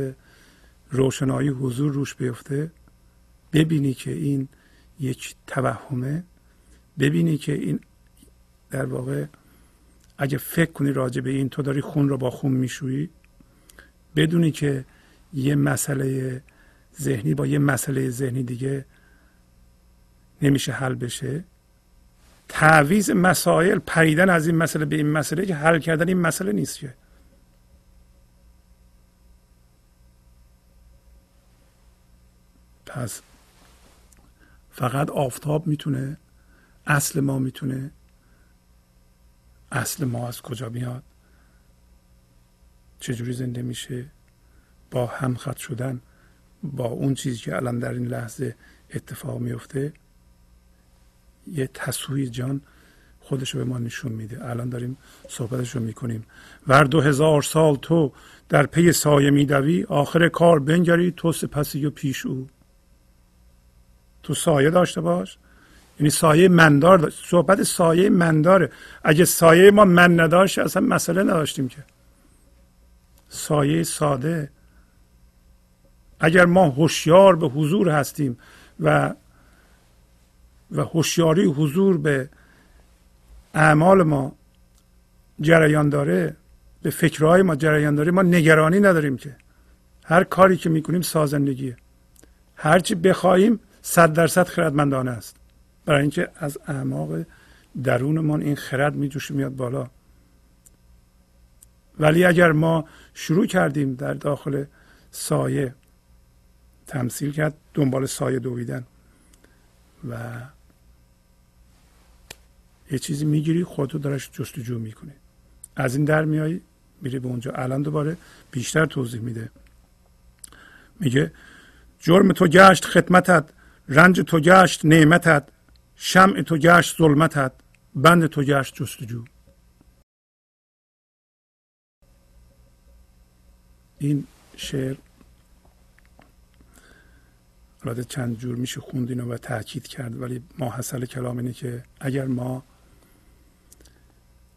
روشنایی حضور روش بیفته، ببینی که این یک توهمه، ببینی که این در واقع اگه فکر کنی راجع به این تو داری خون رو با خون میشویی، بدونی که یه مسئله ذهنی با یه مسئله ذهنی دیگه نمیشه حل بشه. تعویض مسائل، پریدن از این مسئله به این مسئله که حل کردن این مسئله نیست که. پس فقط آفتاب میتونه، اصل ما میتونه، اصل ما از کجا میاد، چجوری زنده میشه، با همخط شدن با اون چیزی که الان در این لحظه اتفاق میفته یه تصویر جان خودشو به ما نشون میده. الان داریم صحبتشو میکنیم. ور دو هزار سال تو در پی سایه میدوی، آخر کار بنگری تو سپسی و پیش او. تو سایه داشته باش، یعنی سایه مندار داشت. صحبت سایه منداره. اگه سایه ما من نداشت اصلا مسئله نداشتیم که. سایه ساده. اگر ما هوشیار به حضور هستیم و و هوشیاری حضور به اعمال ما جریان داره، به فکرهای ما جریان داره، ما نگرانی نداریم که. هر کاری که میکنیم سازندگیه. هرچی بخوایم صد درصد خردمندانه است، برای اینکه از اعماق درونمان این خرد میجوشه میاد بالا. ولی اگر ما شروع کردیم در داخل سایه تمثیل کرد، دنبال سایه دویدن و یه چیزی میگیری خودتو درش جستجو میکنی، از این در میایی میری به اونجا. الان دوباره بیشتر توضیح میده. میگه جرم تو گشت خدمتت، رنج تو گشت نعمتت، شمع تو گشت ظلمتت، بند تو گشت جستجو. این شعر البته چند جور میشه خوند اینو و تاکید کرد، ولی ماحصل کلام اینه که اگر ما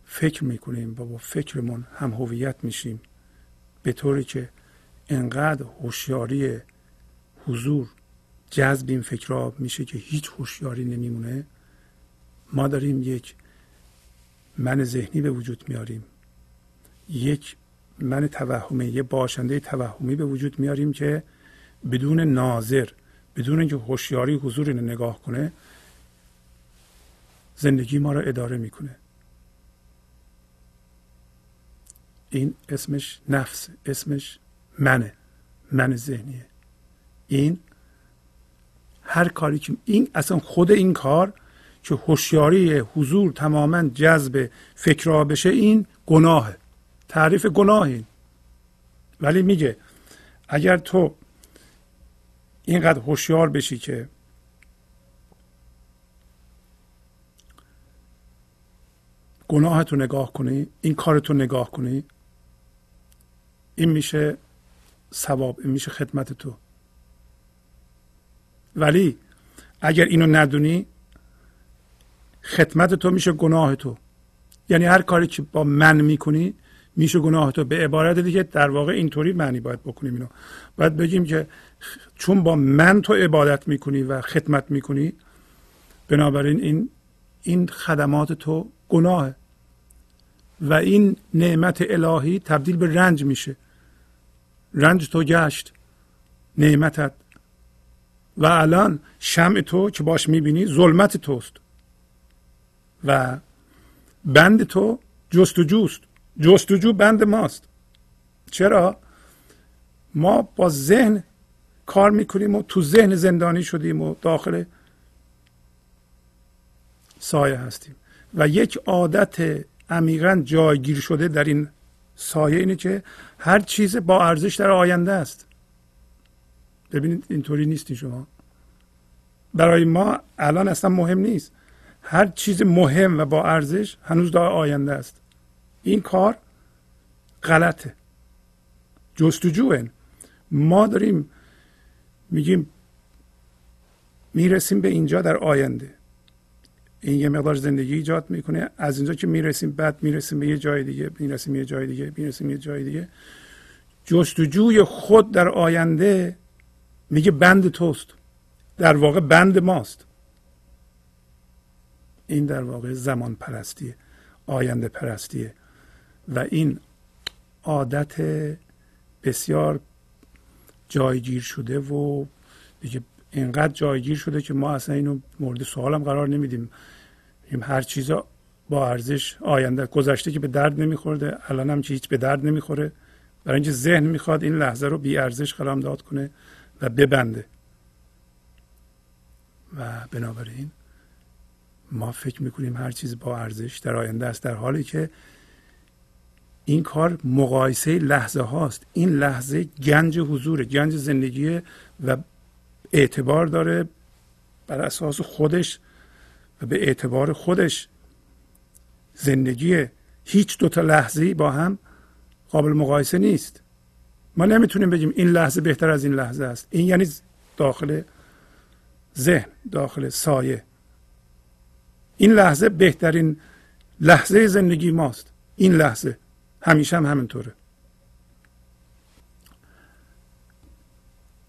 فکر میکنیم و با فکرمون هم هویت میشیم به طوری که انقدر هوشیاری حضور جذب این فکرها میشه که هیچ هوشیاری نمیمونه، ما داریم یک من ذهنی به وجود میاریم، یک من توهمی، یک باشنده توهمی به وجود میاریم که بدون ناظر، بدون اینکه هوشیاری حضور اینو نگاه کنه، زندگی ما را اداره میکنه. این اسمش نفسه، اسمش منه، من ذهنیه. این هر کاری که این اصلا خود این کار که هوشیاری حضور تماما جذب فکرها بشه، این گناهه، تعریف گناهی. ولی میگه اگر تو اینقدر هوشیار بشی که گناهتو نگاه کنی، این کارتو نگاه کنی، این میشه ثواب، این میشه خدمت تو. ولی اگر اینو ندونی، خدمت تو میشه گناه تو. یعنی هر کاری که با من میکنی میشه گناه تو. به عبارت دیگه در واقع اینطوری معنی باید بکنیم اینو. باید بگیم که چون با من تو عبادت میکنی و خدمت میکنی، بنابراین این این خدمات تو گناهه و این نعمت الهی تبدیل به رنج میشه. رنج تو گشت نعمتت و الان شمع تو که باش میبینی ظلمت توست و بند تو جستجوست. جستجو بند ماست. چرا؟ ما با ذهن کار میکنیم و تو ذهن زندانی شدیم و داخل سایه هستیم و یک عادت عمیقاً جایگیر شده در این سایه اینه که هر چیز با ارزش در آینده است. ببینید اینطوری نیستین شما. برای ما الان اصلا مهم نیست. هر چیز مهم و با ارزش هنوز در آینده است. این کار غلطه. جستجوئن. ما داریم میگیم میرسیم به اینجا در آینده. این یه مقدار زندگی ایجاد میکنه. از اینجا که میرسیم بعد میرسیم به یه جای دیگه، میرسیم به یه جای دیگه، میرسیم به یه جای دیگه. جستجوی خود در آینده میگه بند توست. در واقع بند ماست. این در واقع زمان پرستیه، آینده پرستیه و این عادت بسیار جایگیر شده و دیگه اینقدر جایگیر شده که ما اصلا اینو مورد سوال هم قرار نمیدیم. هر چیز با ارزش آینده، گذشته که به درد نمیخورده، الان هم که هیچ به درد نمیخوره، برای اینکه ذهن میخواد این لحظه رو بی ارزش قلمداد کنه و ببنده. و بنابراین ما فکر میکنیم هر چیز با ارزش در آینده است، در حالی که این کار مقایسه لحظه هاست. این لحظه گنج حضوره، گنج زندگیه و اعتبار داره بر اساس خودش و به اعتبار خودش زندگیه. هیچ دوتا لحظه‌ای با هم قابل مقایسه نیست. ما نمیتونیم بگیم این لحظه بهتر از این لحظه است. این یعنی داخل ذهن، داخل سایه. این لحظه بهترین لحظه زندگی ماست. این لحظه همیشه هم همینطوره.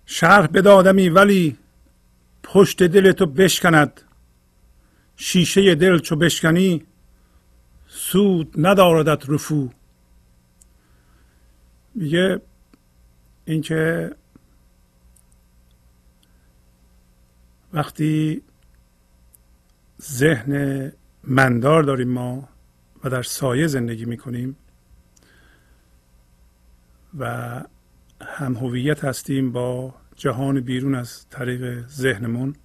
شرح بده آدمی ولی پشت دل تو بشکند، شیشه دل چو بشکنی سود نداردت رفو. میگه اینکه وقتی ذهن مندار داریم ما و در سایه زندگی میکنیم و هم هویت هستیم با جهان بیرون از طریق ذهنمون،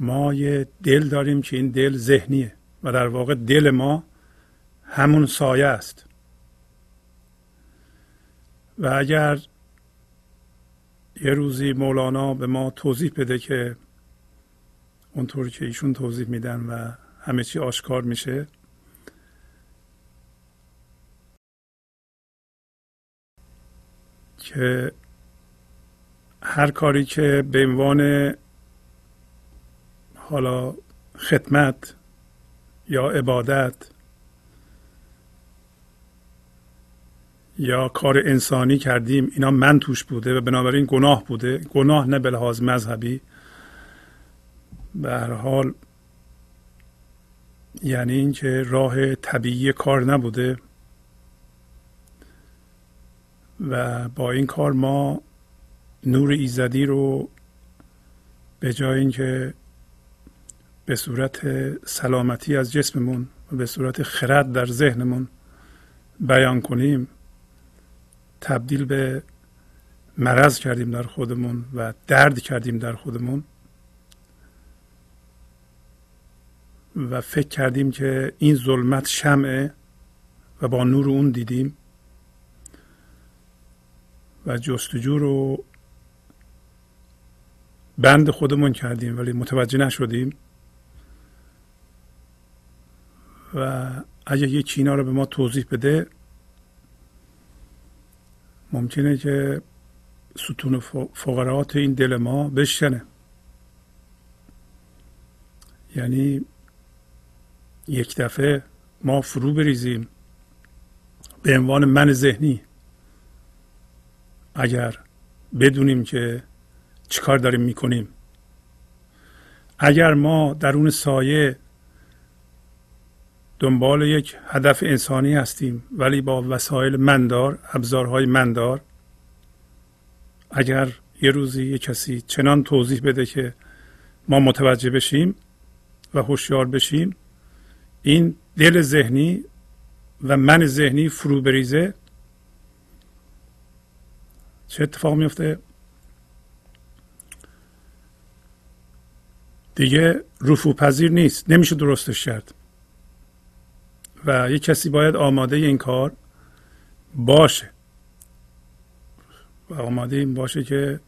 ما یه دل داریم که این دل ذهنیه و در واقع دل ما همون سایه است. و اگر یه روزی مولانا به ما توضیح بده که اونطور که ایشون توضیح میدن و همه چی آشکار میشه، که هر کاری که به عنوان حالا خدمت یا عبادت یا کار انسانی کردیم، اینا من توش بوده و بنابراین گناه بوده. گناه نه به لحاظ مذهبی، به هر حال یعنی اینکه راه طبیعی کار نبوده و با این کار ما نور ایزدی رو به جای اینکه به صورت سلامتی از جسممون و به صورت خرد در ذهنمون بیان کنیم، تبدیل به مرض کردیم در خودمون و درد کردیم در خودمون و فکر کردیم که این ظلمت شمعه و با نور اون دیدیم و جستجو رو بند خودمون کردیم ولی متوجه نشدیم و اگه یه چینا رو به ما توضیح بده ممکنه که ستون فقرات این دل ما بشکنه. یعنی یک دفعه ما فرو بریزیم به عنوان من ذهنی اگر بدونیم که چیکار داریم میکنیم. اگر ما درون سایه دنبال یک هدف انسانی هستیم ولی با وسایل مندار، ابزارهای مندار، اگر یه روزی یه کسی چنان توضیح بده که ما متوجه بشیم و هوشیار بشیم، این دل ذهنی و من ذهنی فرو بریزه، چه اتفاق میفته؟ دیگه رفو پذیر نیست، نمیشه درستش کرد و یک کسی باید آماده این کار باشه و آماده این باشه که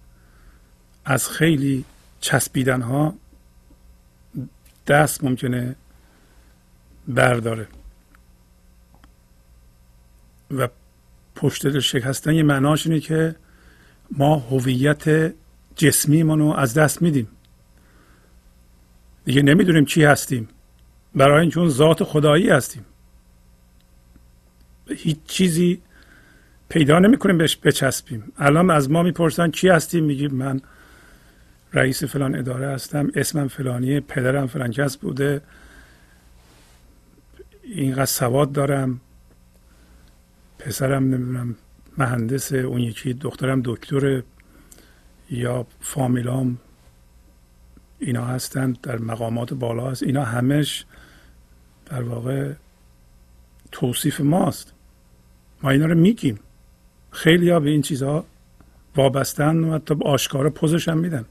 از خیلی چسبیدن ها دست ممکنه برداره و پشت دل شکستن یه معناش اینه که ما هویت جسمیمونو از دست میدیم، دیگه نمیدونیم چی هستیم، برای این چون ذات خدایی هستیم هیچ چیزی پیدا نمیکنیم بهش بچسبیم. الان از ما میپرسن چی هستیم، میگیم من رئیس فلان اداره هستم، اسمم فلانیه، پدرم فلان کس بوده، اینقدر سواد دارم، پسرم نمیدونم مهندسه، اون یکی دخترم دکتره، یا فامیلام اینا هستن در مقامات بالا هست. اینا همش در واقع توصیف ماست، ما اینا رو میگیم. خیلی ها به این چیزها وابستن و حتی آشکارا پوزش هم میدن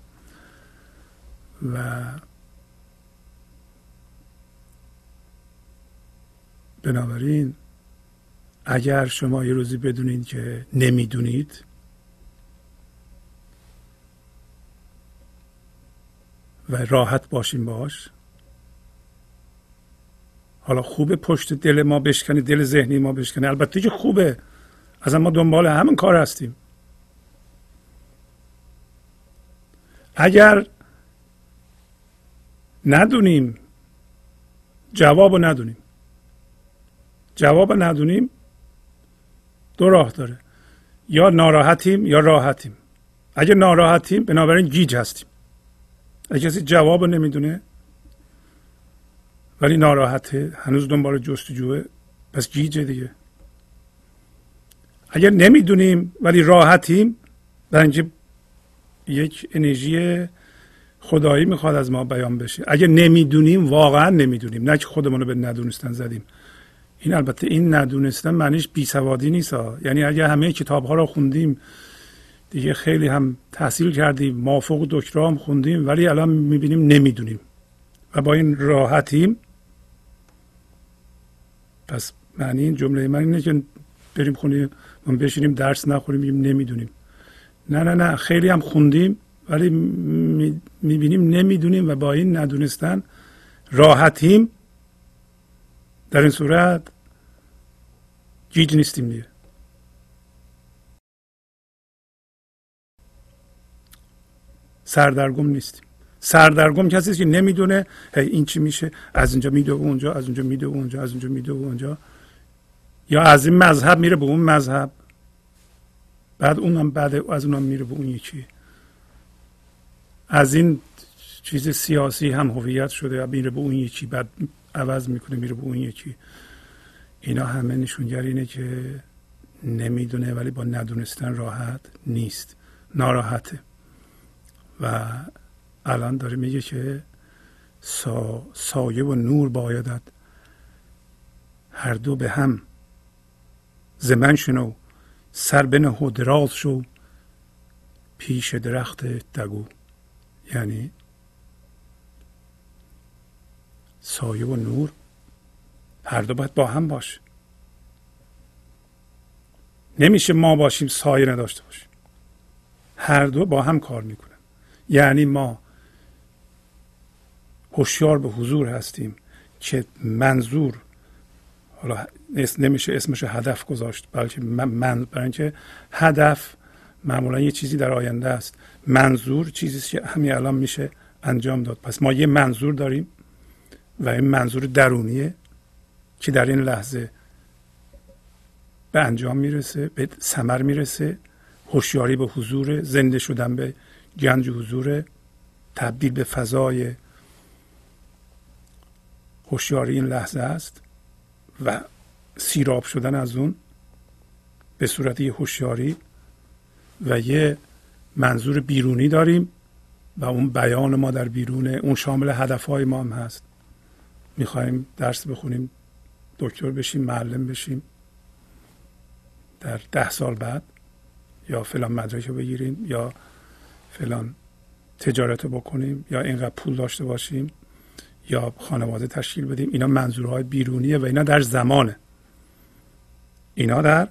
و بنابراین اگر شما یه روزی بدونید که نمیدونید و راحت باشیم باش، حالا خوبه پشت دل ما بشکنه، دل ذهنی ما بشکنه، البته که خوبه، از ما دنبال همین کار هستیم. اگر ندونیم جوابو ندونیم جوابو ندونیم دو راه داره، یا ناراحتیم یا راحتیم. اگر ناراحتیم بنابراین گیج هستیم. اگه کسی جوابو نمیدونه ولی ناراحته، هنوز دنبال جستجوه، پس گیجه دیگه. اگر نمیدونیم ولی راحتیم، برای یک انرژی خدایی میخواد از ما بیان بشه. اگر نمیدونیم واقعا نمیدونیم، نه که خودمون رو به ندونستن زدیم. این البته این ندونستن معنیش بیسوادی نیست ها. یعنی اگر همه کتاب‌ها رو خوندیم دیگه، خیلی هم تحصیل کردیم، مافوق دکترا هم خوندیم، ولی الان میبینیم نمیدونیم و با این راحتیم، پس معنی این جمله من اینه که بریم خونه من بشینیم درس نخوریم میگیم نمیدونیم. نه نه نه، خیلی هم خوندیم ولی میبینیم نمیدونیم و با این ندونستن راحتیم، در این صورت گیج نیستیم دیگه. سردرگم نیستیم. سردرگم کسی است که نمیدونه هی این چی میشه، از اینجا میده اونجا، از اونجا میده اونجا، از اونجا میده اونجا، یا از این مذهب میره به اون مذهب، بعد اونم بعد از اونم میره به اون یکی، از این چیز سیاسی هم هویت شده میره به اون یکی، بعد عوض میکنه میره به اون یکی. اینا همه نشونگر اینه که نمیدونه ولی با ندونستن راحت نیست، ناراحته و الان داره میگه که سا سایه و نور بایدت هر دو به هم، ز من شنو، سر بنه و دراز شو پیش درخت دگو. یعنی سایه و نور هر دو باید با هم باشه. نمیشه ما باشیم سایه نداشته باشیم. هر دو با هم کار میکنن. یعنی ما هوشیار به حضور هستیم که منظور، حالا نمیشه اسمش هدف گذاشت، بلکه من، برای اینکه هدف معمولا یه چیزی در آینده است، منظور چیزیست که همین الان میشه انجام داد. پس ما یه منظور داریم و این منظور درونیه که در این لحظه به انجام میرسه، به ثمر میرسه. هوشیاری به حضور، زنده شدن به گنج حضور، تبدیل به فضای هوشیاری این لحظه است و سیراب شدن از اون به صورت یه هوشیاری. و یه منظور بیرونی داریم و اون بیان ما در بیرونه، اون شامل هدفهای ما هم هست. میخوایم درس بخونیم، دکتر بشیم، معلم بشیم در ده سال بعد، یا فلان مدرک بگیریم، یا فلان تجارت بکنیم، یا اینقدر پول داشته باشیم، یا خانواده تشکیل بدیم. اینا منظورهای بیرونیه و اینا در زمانه، اینا در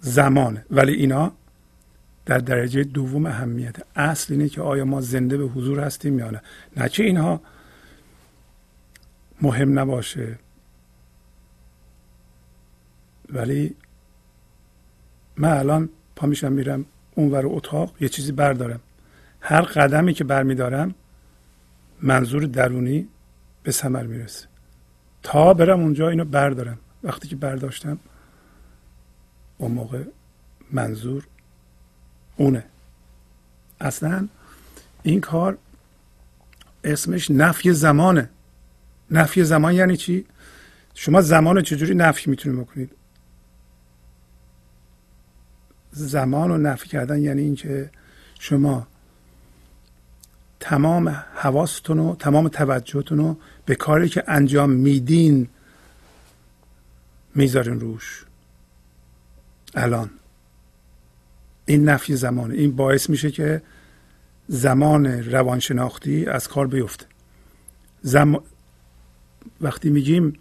زمانه. ولی اینا در درجه دوم اهمیت. اصل اینه که آیا ما زنده به حضور هستیم یا نه. نه که اینها مهم نباشه، ولی من الان پا میشم میرم اونور اتاق یه چیزی بردارم. هر قدمی که برمیدارم منظور درونی به ثمر میرسه تا برم اونجا اینو بردارم. وقتی که برداشتم اون موقع منظور اونه. اصلا این کار اسمش نفی زمانه. نفی زمان یعنی چی؟ شما زمانو چجوری نفی میتونید بکنید؟ زمانو نفی کردن یعنی اینکه شما تمام حواستون و تمام توجهتون رو به کاری که انجام میدین میذارین روش الان. این نفی زمانه. این باعث میشه که زمان روانشناختی از کار بیفته. زم... وقتی میگیم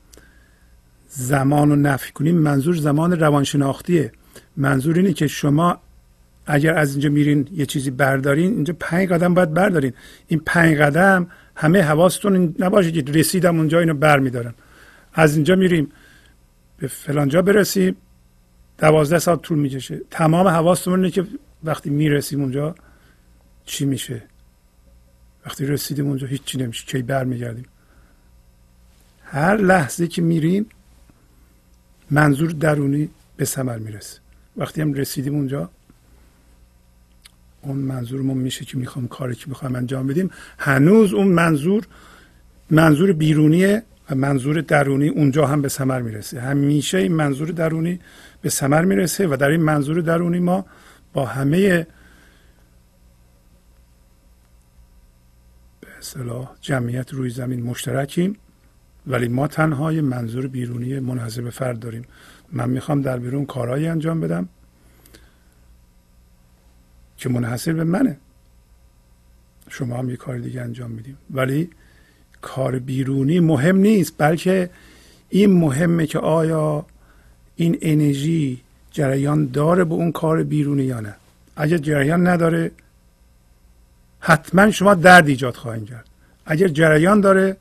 زمان رو نفی کنیم، منظور زمان روانشناختیه. منظور اینه که شما اگر از اینجا میرین یه چیزی بردارین، اینجا پنج قدم باید بردارین. این پنج قدم همه حواستون نباشه که رسیدم اونجا اینو برمیدارم. از اینجا میریم به فلانجا برسیم، دوازده ساعت طول میکشه. تمام حواستون اینه که وقتی میرسیم اونجا چی میشه. وقتی رسیدیم اونجا هیچی نمیشه، کی برمیگردیم. هر لحظه که میریم منظور درونی به ثمر میرسه. وقتی هم رسیدیم اونجا اون منظورمون میشه که میخوام کاری که میخوام انجام بدیم. هنوز اون منظور منظور بیرونیه و منظور درونی اونجا هم به ثمر میرسه. همیشه این منظور درونی به ثمر میرسه و در این منظور درونی ما با همه به اصطلاح جمعیت روی زمین مشترکیم، ولی ما تنها یه منظور بیرونی منحصر به فرد داریم. من میخوام در بیرون کارهایی انجام بدم که منحصر به منه. شما هم یه کار دیگه انجام میدیم، ولی کار بیرونی مهم نیست، بلکه این مهمه که آیا این انرژی جریان داره به اون کار بیرونی یا نه. اگر جریان نداره حتما شما درد ایجاد خواهید کرد. اگر جریان داره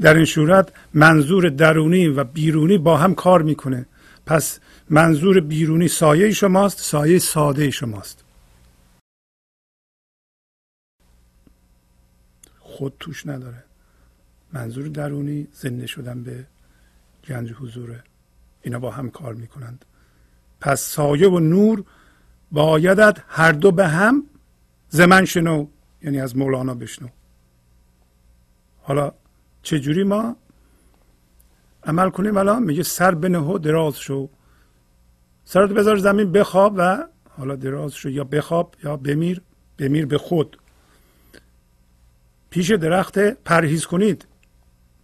در این صورت منظور درونی و بیرونی با هم کار میکنه. پس منظور بیرونی سایه شماست، سایه ساده شماست، خود توش نداره. منظور درونی زنده شدن به گنج حضوره. اینا با هم کار میکنند. پس سایه و نور بایدت هر دو به هم زمن شنو، یعنی از مولانا بشنو. حالا چجوری ما عمل کنیم؟ الان میگه سر بنهو دراز شو. سرت بذار زمین، بخواب و حالا دراز شو، یا بخواب یا بمیر. بمیر به خود. پیش درخت پرهیز کنید.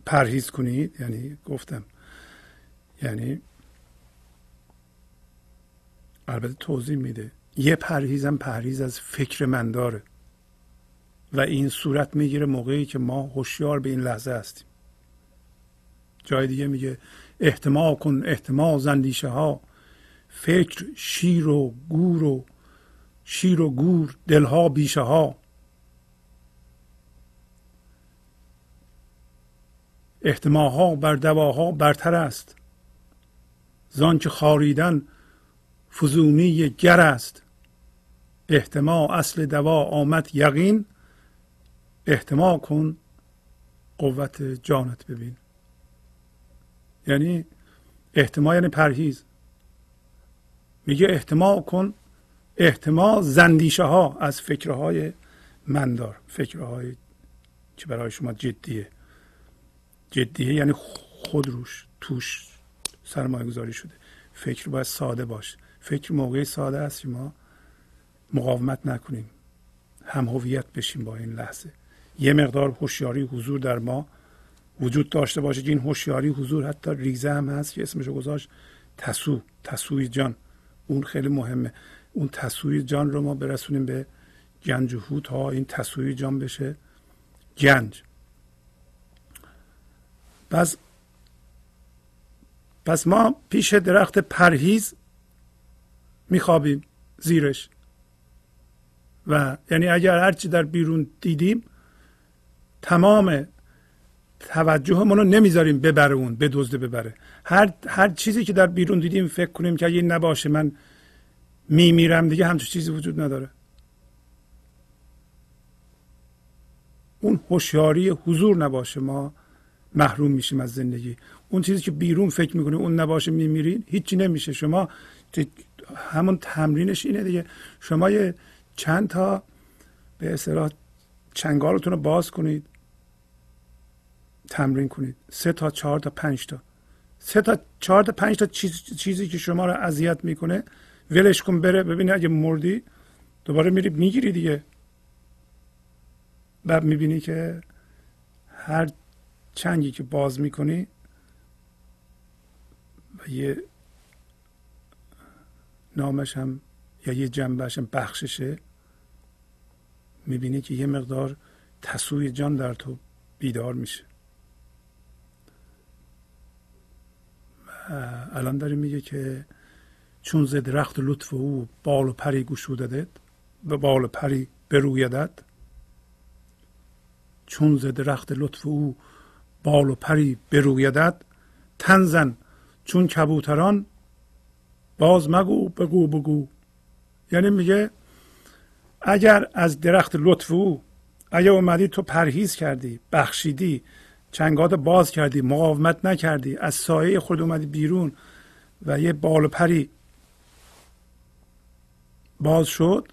پرهیز کنید یعنی گفتم، یعنی البته توضیح میده یه پرهیزم پرهیز از فکر من داره و این صورت میگیره موقعی که ما هوشیار به این لحظه هستیم. جای دیگه میگه احتما کن احتما زندیشه ها، فکر شیر و گور و شیر و گور دلها بیشه ها. احتماها بر دواها برتر است، زان که خاریدن فزونی گر است. احتما اصل دوا آمد یقین، احتما کن قوت جانت ببین. یعنی احتما یعنی پرهیز. میگه احتما کن احتما زندیشه ها از فکرهای مندار، فکرهای که برای شما جدیه. جدیه یعنی خود روش توش سرمایه گذاری شده. فکر باید ساده باشه. فکر موقعی ساده است شما مقاومت نکنیم، هم هویت بشیم با این لحظه. یه مقدار هوشیاری حضور در ما وجود داشته باشه که این هوشیاری حضور حتی ریزه هم هست که اسمشو گذاشت تسو، تسوی جان. اون خیلی مهمه، اون تسوی جان رو ما برسونیم به گنج هو تا این تسوی جان بشه گنج. پس پس ما پیش درخت پرهیز میخوابیم زیرش، و یعنی اگر هرچی در بیرون دیدیم تمام توجهمون رو نمیذاریم ببره، اون بدزده ببره. هر هر چیزی که در بیرون دیدیم فکر کنیم که اگه این نباشه من میمیرم دیگه، همچون چیزی وجود نداره. اون هوشیاری حضور نباشه ما محروم میشیم از زندگی. اون چیزی که بیرون فکر میکنیم اون نباشه میمیرین هیچی نمیشه. شما همون تمرینش اینه دیگه، شما یه چند تا به اصطلاح چنگالتون رو باز کنید، تمرین کنید، سه تا چهار تا پنج تا سه تا چهار تا پنج تا چیز، چیزی که شما رو اذیت میکنه ولش کن بره. ببین اگه مردی دوباره میری میگیری دیگه. بعد میبینی که هر چنگی که باز میکنی و یه نامش هم یا یه جنبش هم بخششه، میبینی که یه مقدار تسوی جان در تو بیدار میشه. الان داره میگه که چون ز درخت لطف او بال و پری گشودت، به بال و پری برویدت. چون ز درخت لطف او بال و پری برویدت، تن زن چون کبوتران باز مگو بگو بگو. یعنی میگه اگر از درخت لطف او، اگر اومدی تو پرهیز کردی، بخشیدی، چنگات باز کردی، مقاومت نکردی، از سایه خود اومدی بیرون و یه بال و پری باز شد،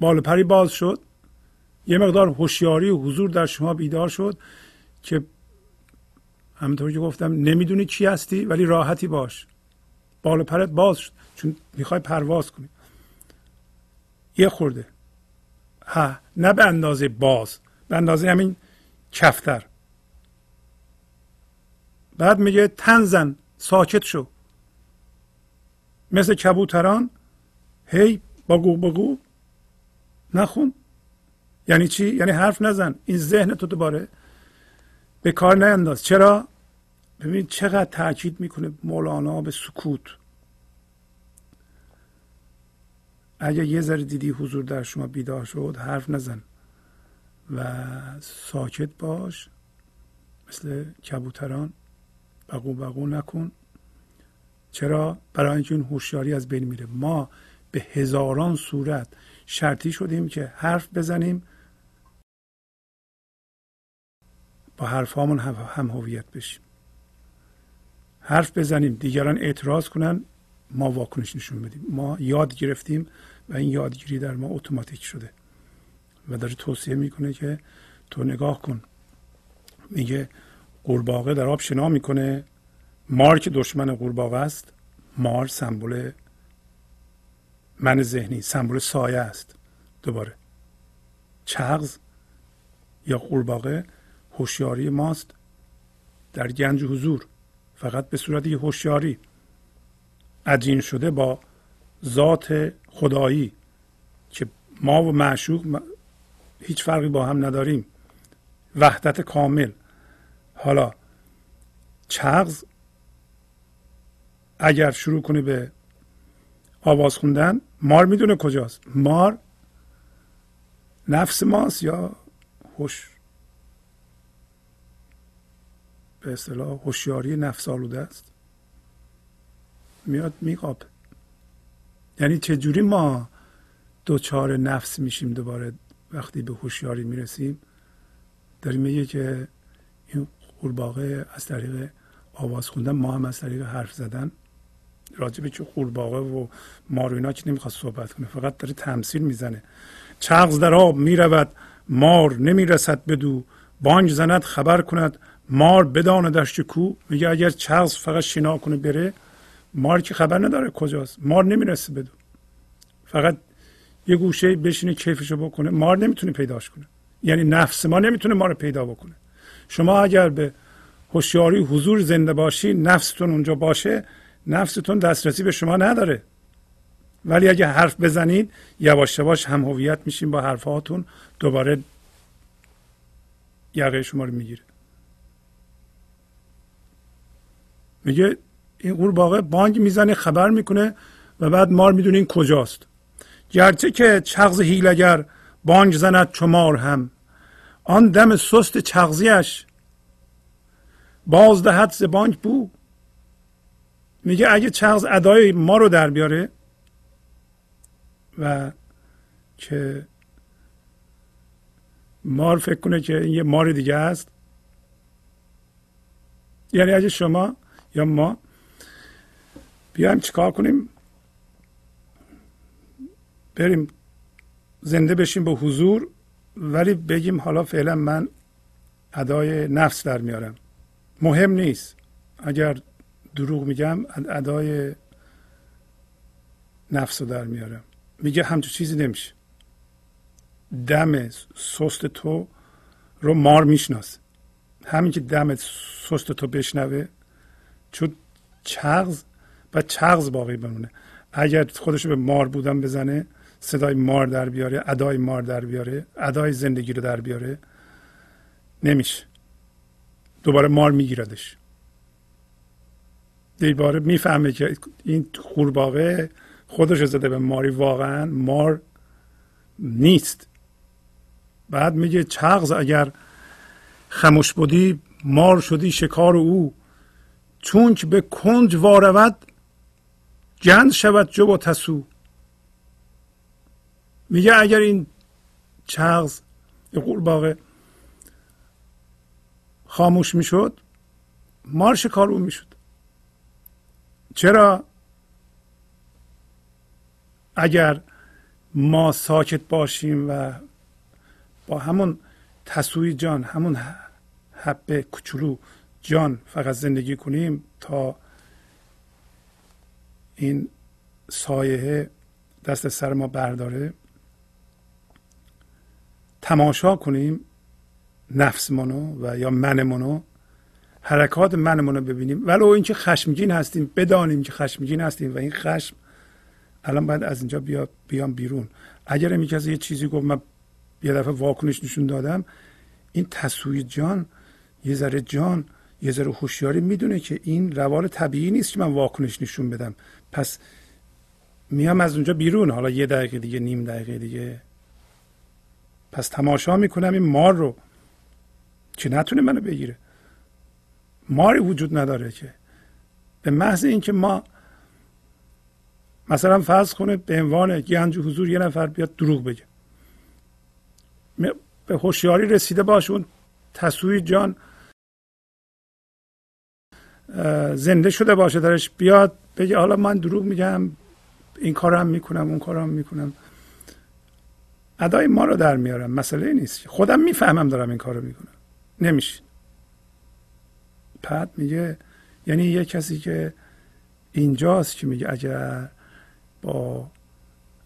بال و پری باز شد، یه مقدار هوشیاری و حضور در شما بیدار شد که همونطور که گفتم نمیدونی چی هستی ولی راحتی باش. بال و پرت باز شد چون میخوای پرواز کنی. یه خورده ها، نه به اندازه باز، به اندازه همین کفتر. بعد میگه تن زن، ساکت شو، مثل کبوتران هی بگو بگو نخون. یعنی چی؟ یعنی حرف نزن. این ذهن تو دوباره به کار ننداز. چرا؟ ببین چقدر تاکید میکنه مولانا به سکوت. اگه یه ذره دیدی حضور در شما بیدار شد، حرف نزن و ساکت باش، مثل کبوتران بقو بقو نکن. چرا؟ برای اینکه این هوشیاری از بین میره. ما به هزاران صورت شرطی شدیم که حرف بزنیم، با حرف هامون هم هویت بشیم. حرف بزنیم دیگران اعتراض کنن، ما واکنش نشون بدیم. ما یاد گرفتیم و این یادگیری در ما اتوماتیک شده. و داره توصیه میکنه که تو نگاه کن، میگه قورباغه در آب شنا میکنه، مار که دشمن قورباغه است. مار سمبل من ذهنی، سمبل سایه است. دوباره چغز یا قورباغه هوشیاری ماست در گنج حضور، فقط به صورت یه هوشیاری عجین شده با ذات خدایی که ما و معشوق هیچ فرقی با هم نداریم، وحدت کامل. حالا چغز اگر شروع کنی به آواز خوندن، مار میدونه کجاست. مار نفس ماست یا هوش، به اصطلاح هوشیاری نفس آلوده است، میاد میقاپه. یعنی چجوری ما دوچار نفس میشیم دوباره وقتی به هوشیاری میرسیم؟ داریم میگه که این قورباغه از طریق آواز خوندن، ما هم از طریق حرف زدن. راجبه چه قورباغه و مار و اینا که نمیخواد صحبت کنه، فقط داره تمثیل میزنه. چغز در آب میرود مار نمیرسد بدو، بانگ زند خبر کند مار بداندش که کو. میگه اگر چغز فقط شنا کنه بره، مار که خبر نداره کجاست، مار نمیرسه بدو، فقط یه گوشه بشینه کیفشو بکنه، مار نمیتونه پیداش کنه. یعنی نفس ما نمیتونه ما رو پیدا بکنه. شما اگر به هوشیاری حضور زنده باشی، نفستون اونجا باشه، نفستون دسترسی به شما نداره. ولی اگه حرف بزنید، یواش یواش هم هویت میشین با حرفاتون، دوباره یقه شما رو میگیره. میگه این قورباغه بانگ میزنه خبر میکنه و بعد مار میدونه این کجاست. گرچه که چغز هیلگر بانگ زند چمار هم، آن دم سست چغزیش باز دهد ز بانگ بو. میگه اگه چغز ادای ما رو در بیاره و که مار فکر کنه که این یه مار دیگه است، یعنی اگه شما یا ما بیایم چیکار کنیم، بریم زنده بشیم به حضور، ولی بگیم حالا فعلا من ادای نفس در میارم، مهم نیست اگر دروغ میگم، ادای نفس رو در میارم. میگه همچون چیزی نمیشه. دم سست تو رو مار میشناسه. همین که دم سست تو بشنوه، چون چغز و چغز باقی بمونه. اگر خودش به مار بودن بزنه، صدای مار در بیاره، ادای مار در بیاره، ادای زندگی رو در بیاره، نمیشه. دوباره مار میگیردش. دوباره میفهمه که این قورباغه خودش زده به ماری، واقعا مار نیست. بعد میگه چغز اگر خموش بودی مار شدی شکار او، چون که به کنج وارود گند شود جو و تسو. میگه اگر این چغز قورباغه خاموش میشد، مار شکار او میشد. چرا؟ اگر ما ساکت باشیم و با همون تسوی جان، همون حبه کوچولو جان فقط زندگی کنیم تا این سایه دست سر ما برداره، تماشا کنیم نفس منو و یا من منو، حرکات من منو ببینیم، ولو اینکه خشمگین هستیم، بدانیم که خشمگین هستیم و این خشم الان باید از اینجا بیا بیام بیرون. اگر می کسی یه چیزی گفت، من یه دفعه واکنش نشون دادم، این تسوی جان، یه ذره جان، یه ذره هوشیاری میدونه که این روال طبیعی نیست که من واکنش نشون بدم، پس میام از اونجا بیرون. حالا یه دقیقه دیگه، نیم دقیقه دیگه، پس تماشا میکنم این مار رو که نتونه منو بگیره. ماری وجود نداره که به محض اینکه ما مثلا فرض کنه به عنوان گنج حضور یه نفر بیاد دروغ بگه، به هوشیاری رسیده باشه، اون تسوی جان زنده شده باشه درش، بیاد بگه حالا من دروغ میگم، این کار هم میکنم، اون کار هم میکنم، ادای ما رو در میارم، مسئله نیست، خودم میفهمم دارم این کار رو میکنم، نمیشه. بعد میگه یعنی یه کسی که اینجاست که میگه اگر با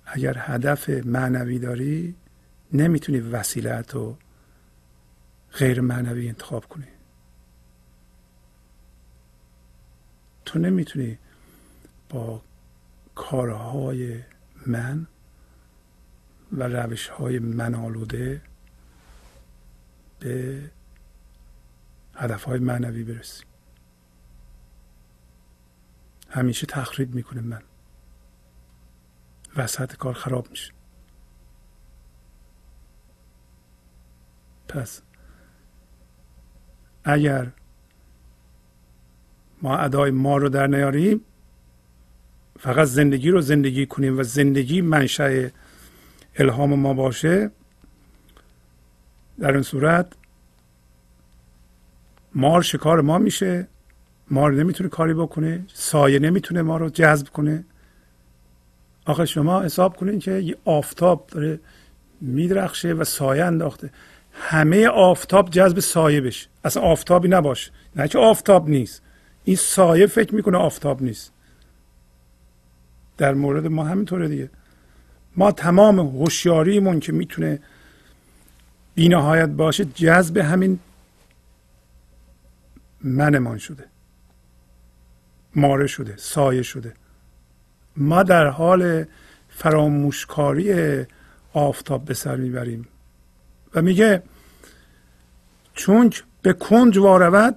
اگر هدف معنوی داری، نمیتونی وسیلت رو غیر معنوی انتخاب کنی. تو نمیتونی با کارهای من و روشهای من آلوده به هدفهای معنوی برسی. همیشه تخریب میکنه، من وسط کار خراب میشه. پس اگر ما ادای ما رو در نیاریم، فقط زندگی رو زندگی کنیم و زندگی منشأ الهام ما باشه، در این صورت مار شکار ما میشه، مار نمیتونه کاری بکنه، سایه نمیتونه ما رو جذب کنه. آخه شما حساب کنین که یه آفتاب داره میدرخشه و سایه انداخته، همه آفتاب جذب سایه بشه، اصلا آفتابی نباشه، نه که آفتاب نیست، این سایه فکر میکنه آفتاب نیست. در مورد ما همینطوره دیگه. ما تمام هوشیاریمون که میتونه بی نهایت باشه جذب همین منمان شده، ماره شده، سایه شده. ما در حال فراموشکاری آفتاب به سر میبریم و میگه چونک به کنج وارود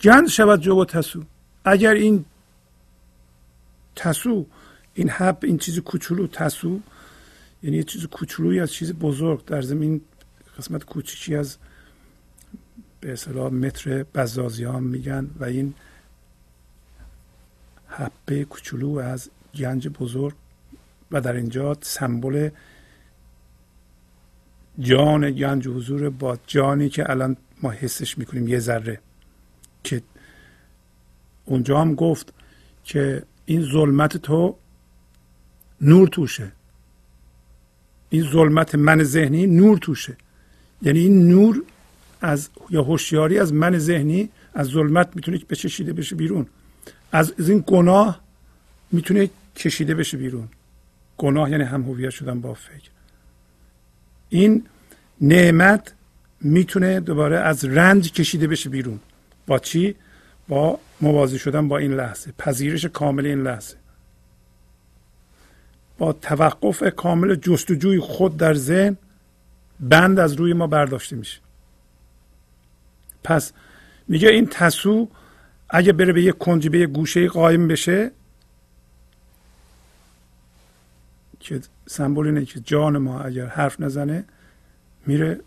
گنج شود جو و تسو. اگر این تسو، این حب، این چیز کوچولو، تسو یعنی یه چیز کوچولویی از چیز بزرگ، در زمین قسمت کوچیکی از به اصطلاح متر بزازی ها میگن، و این حبه کوچولو از گنج بزرگ، و در اینجا سمبل جان، گنج حضور با جانی که الان ما حسش میکنیم یه ذره، که اونجا هم گفت که این ظلمت تو نور توشه، این ظلمت من ذهنی نور توشه، یعنی این نور از یا هوشیاری از من ذهنی از ظلمت میتونه بچشیده بشه بیرون، از این گناه میتونه کشیده بشه بیرون. گناه یعنی هم هویت شدن با فکر. این نعمت میتونه دوباره از رنج کشیده بشه بیرون. با چی؟ با موازی شدن با این لحظه، پذیرش کامل این لحظه، با توقف کامل جستجوی خود در ذهن. بند از روی ما برداشته میشه. پس میگه این تسو اگه بره به یک کنجی، به یک گوشه قایم بشه، که سمبول اینه که جان ما اگر حرف نزنه میره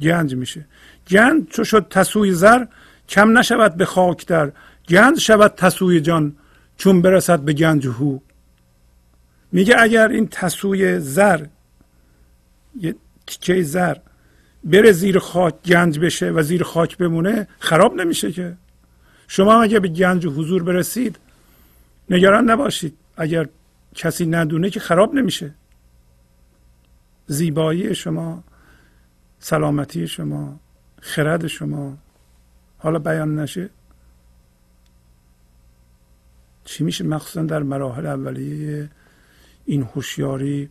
گنج میشه. گنج چو شد تسوی زر، کم نشود به خاک در، گنج شود تسوی جان چون برسد به گنج هو. میگه اگر این تسوی زر، یه تیکه زر بره زیر خاک گنج بشه و زیر خاک بمونه، خراب نمیشه. که شما اگه به گنج حضور برسید نگران نباشید، اگر کسی ندونه که خراب نمیشه. زیبایی شما، سلامتی شما، خرد شما حالا بیان نشه چی میشه، مخصوصا در مراحل اولیه این هوشیاری،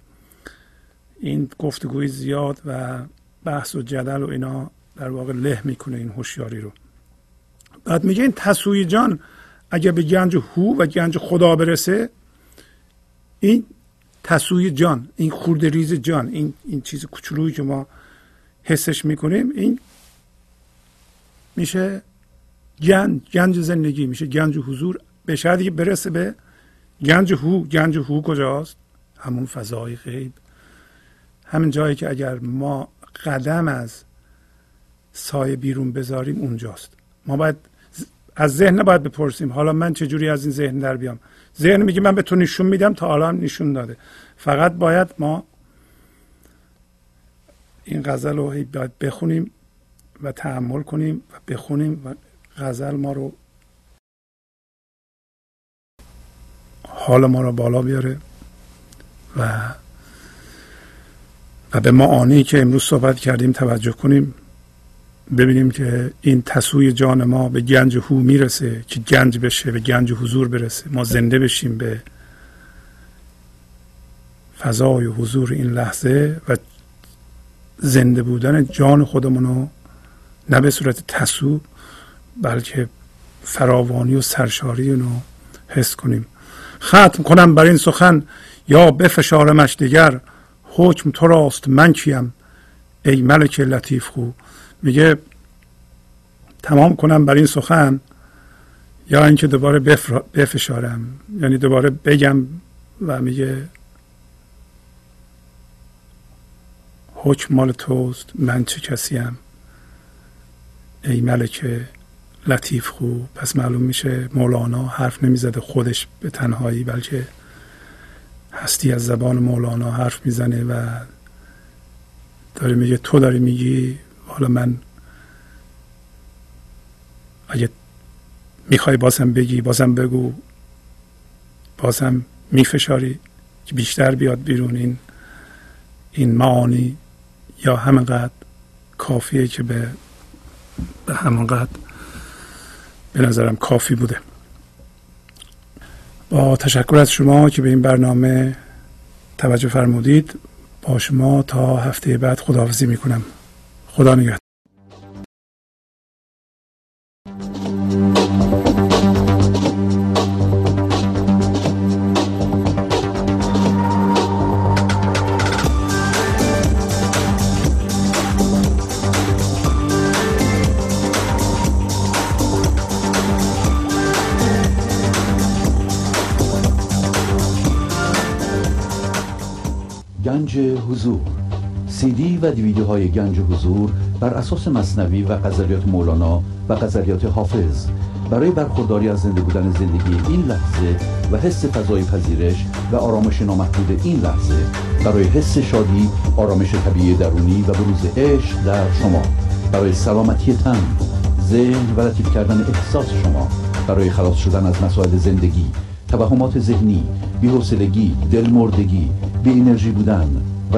این گفتگوی زیاد و بحث و جدل و اینا در واقع له میکنه این هوشیاری رو. بعد میگه این تسوی جان اگه به گنج هو و گنج خدا برسه، این تسوی جان، این خورده ریز جان، این این چیز کوچولویی که ما حسش میکنیم، این میشه گنج، گنج زندگی میشه، گنج حضور. به شرطی که برسه به گنج هو. گنج هو کجاست؟ همون فضای غیب، همین جایی که اگر ما قدم از سایه بیرون بذاریم اونجاست. ما باید از ذهن باید بپرسیم حالا من چجوری از این ذهن در بیام. ذهن میگه من به تو نشون میدم، تا حالا هم نشون داده. فقط باید ما این غزل رو باید بخونیم و تأمل کنیم و بخونیم و غزل ما رو، حال ما رو بالا بیاره و و به معانی که امروز صحبت کردیم توجه کنیم، ببینیم که این تسوی جان ما به گنج هو میرسه، که گنج بشه، به گنج حضور برسه، ما زنده بشیم به فضای حضور این لحظه و زنده بودن جان خودمونو نه به صورت تسو بلکه فراوانی و سرشاری اونو حس کنیم. ختم کنم بر این سخن یا بفشارمش دیگر، حکم تو راست من کیم ای ملک لطیف خو. میگه تمام کنم بر این سخن یا اینکه دوباره بفر... بفشارم، یعنی دوباره بگم و میگه حکم مال توست، من چه کسیم ای ملکه لطیف خو. پس معلوم میشه مولانا حرف نمیزده خودش به تنهایی، بلکه هستی از زبان مولانا حرف میزنه و داره میگه تو داری میگی، حالا من اگه میخوای بازم بگی بازم بگو، بازم میفشاری که بیشتر بیاد بیرون. این این معانی یا همینقدر کافیه که به به همینقدر به نظرم کافی بوده. با تشکر از شما که به این برنامه توجه فرمودید. با شما تا هفته بعد خداحافظی میکنم. خدا نگهدار. حضور سی دی و دیویدیوهای گنج حضور بر اساس مثنوی و غزلیات مولانا و غزلیات حافظ برای برخورداری از زنده بودن زندگی این لحظه و حس فضای پذیرش و آرامش نامحدود این لحظه، برای حس شادی، آرامش طبیعی درونی و بروز عشق در شما، برای سلامتی تن، ذهن و لطیف کردن احساس شما، برای خلاص شدن از مسائل زندگی، توهمات ذهنی، بی‌حوصلگی، دلمردگی، بی انرژی بودن و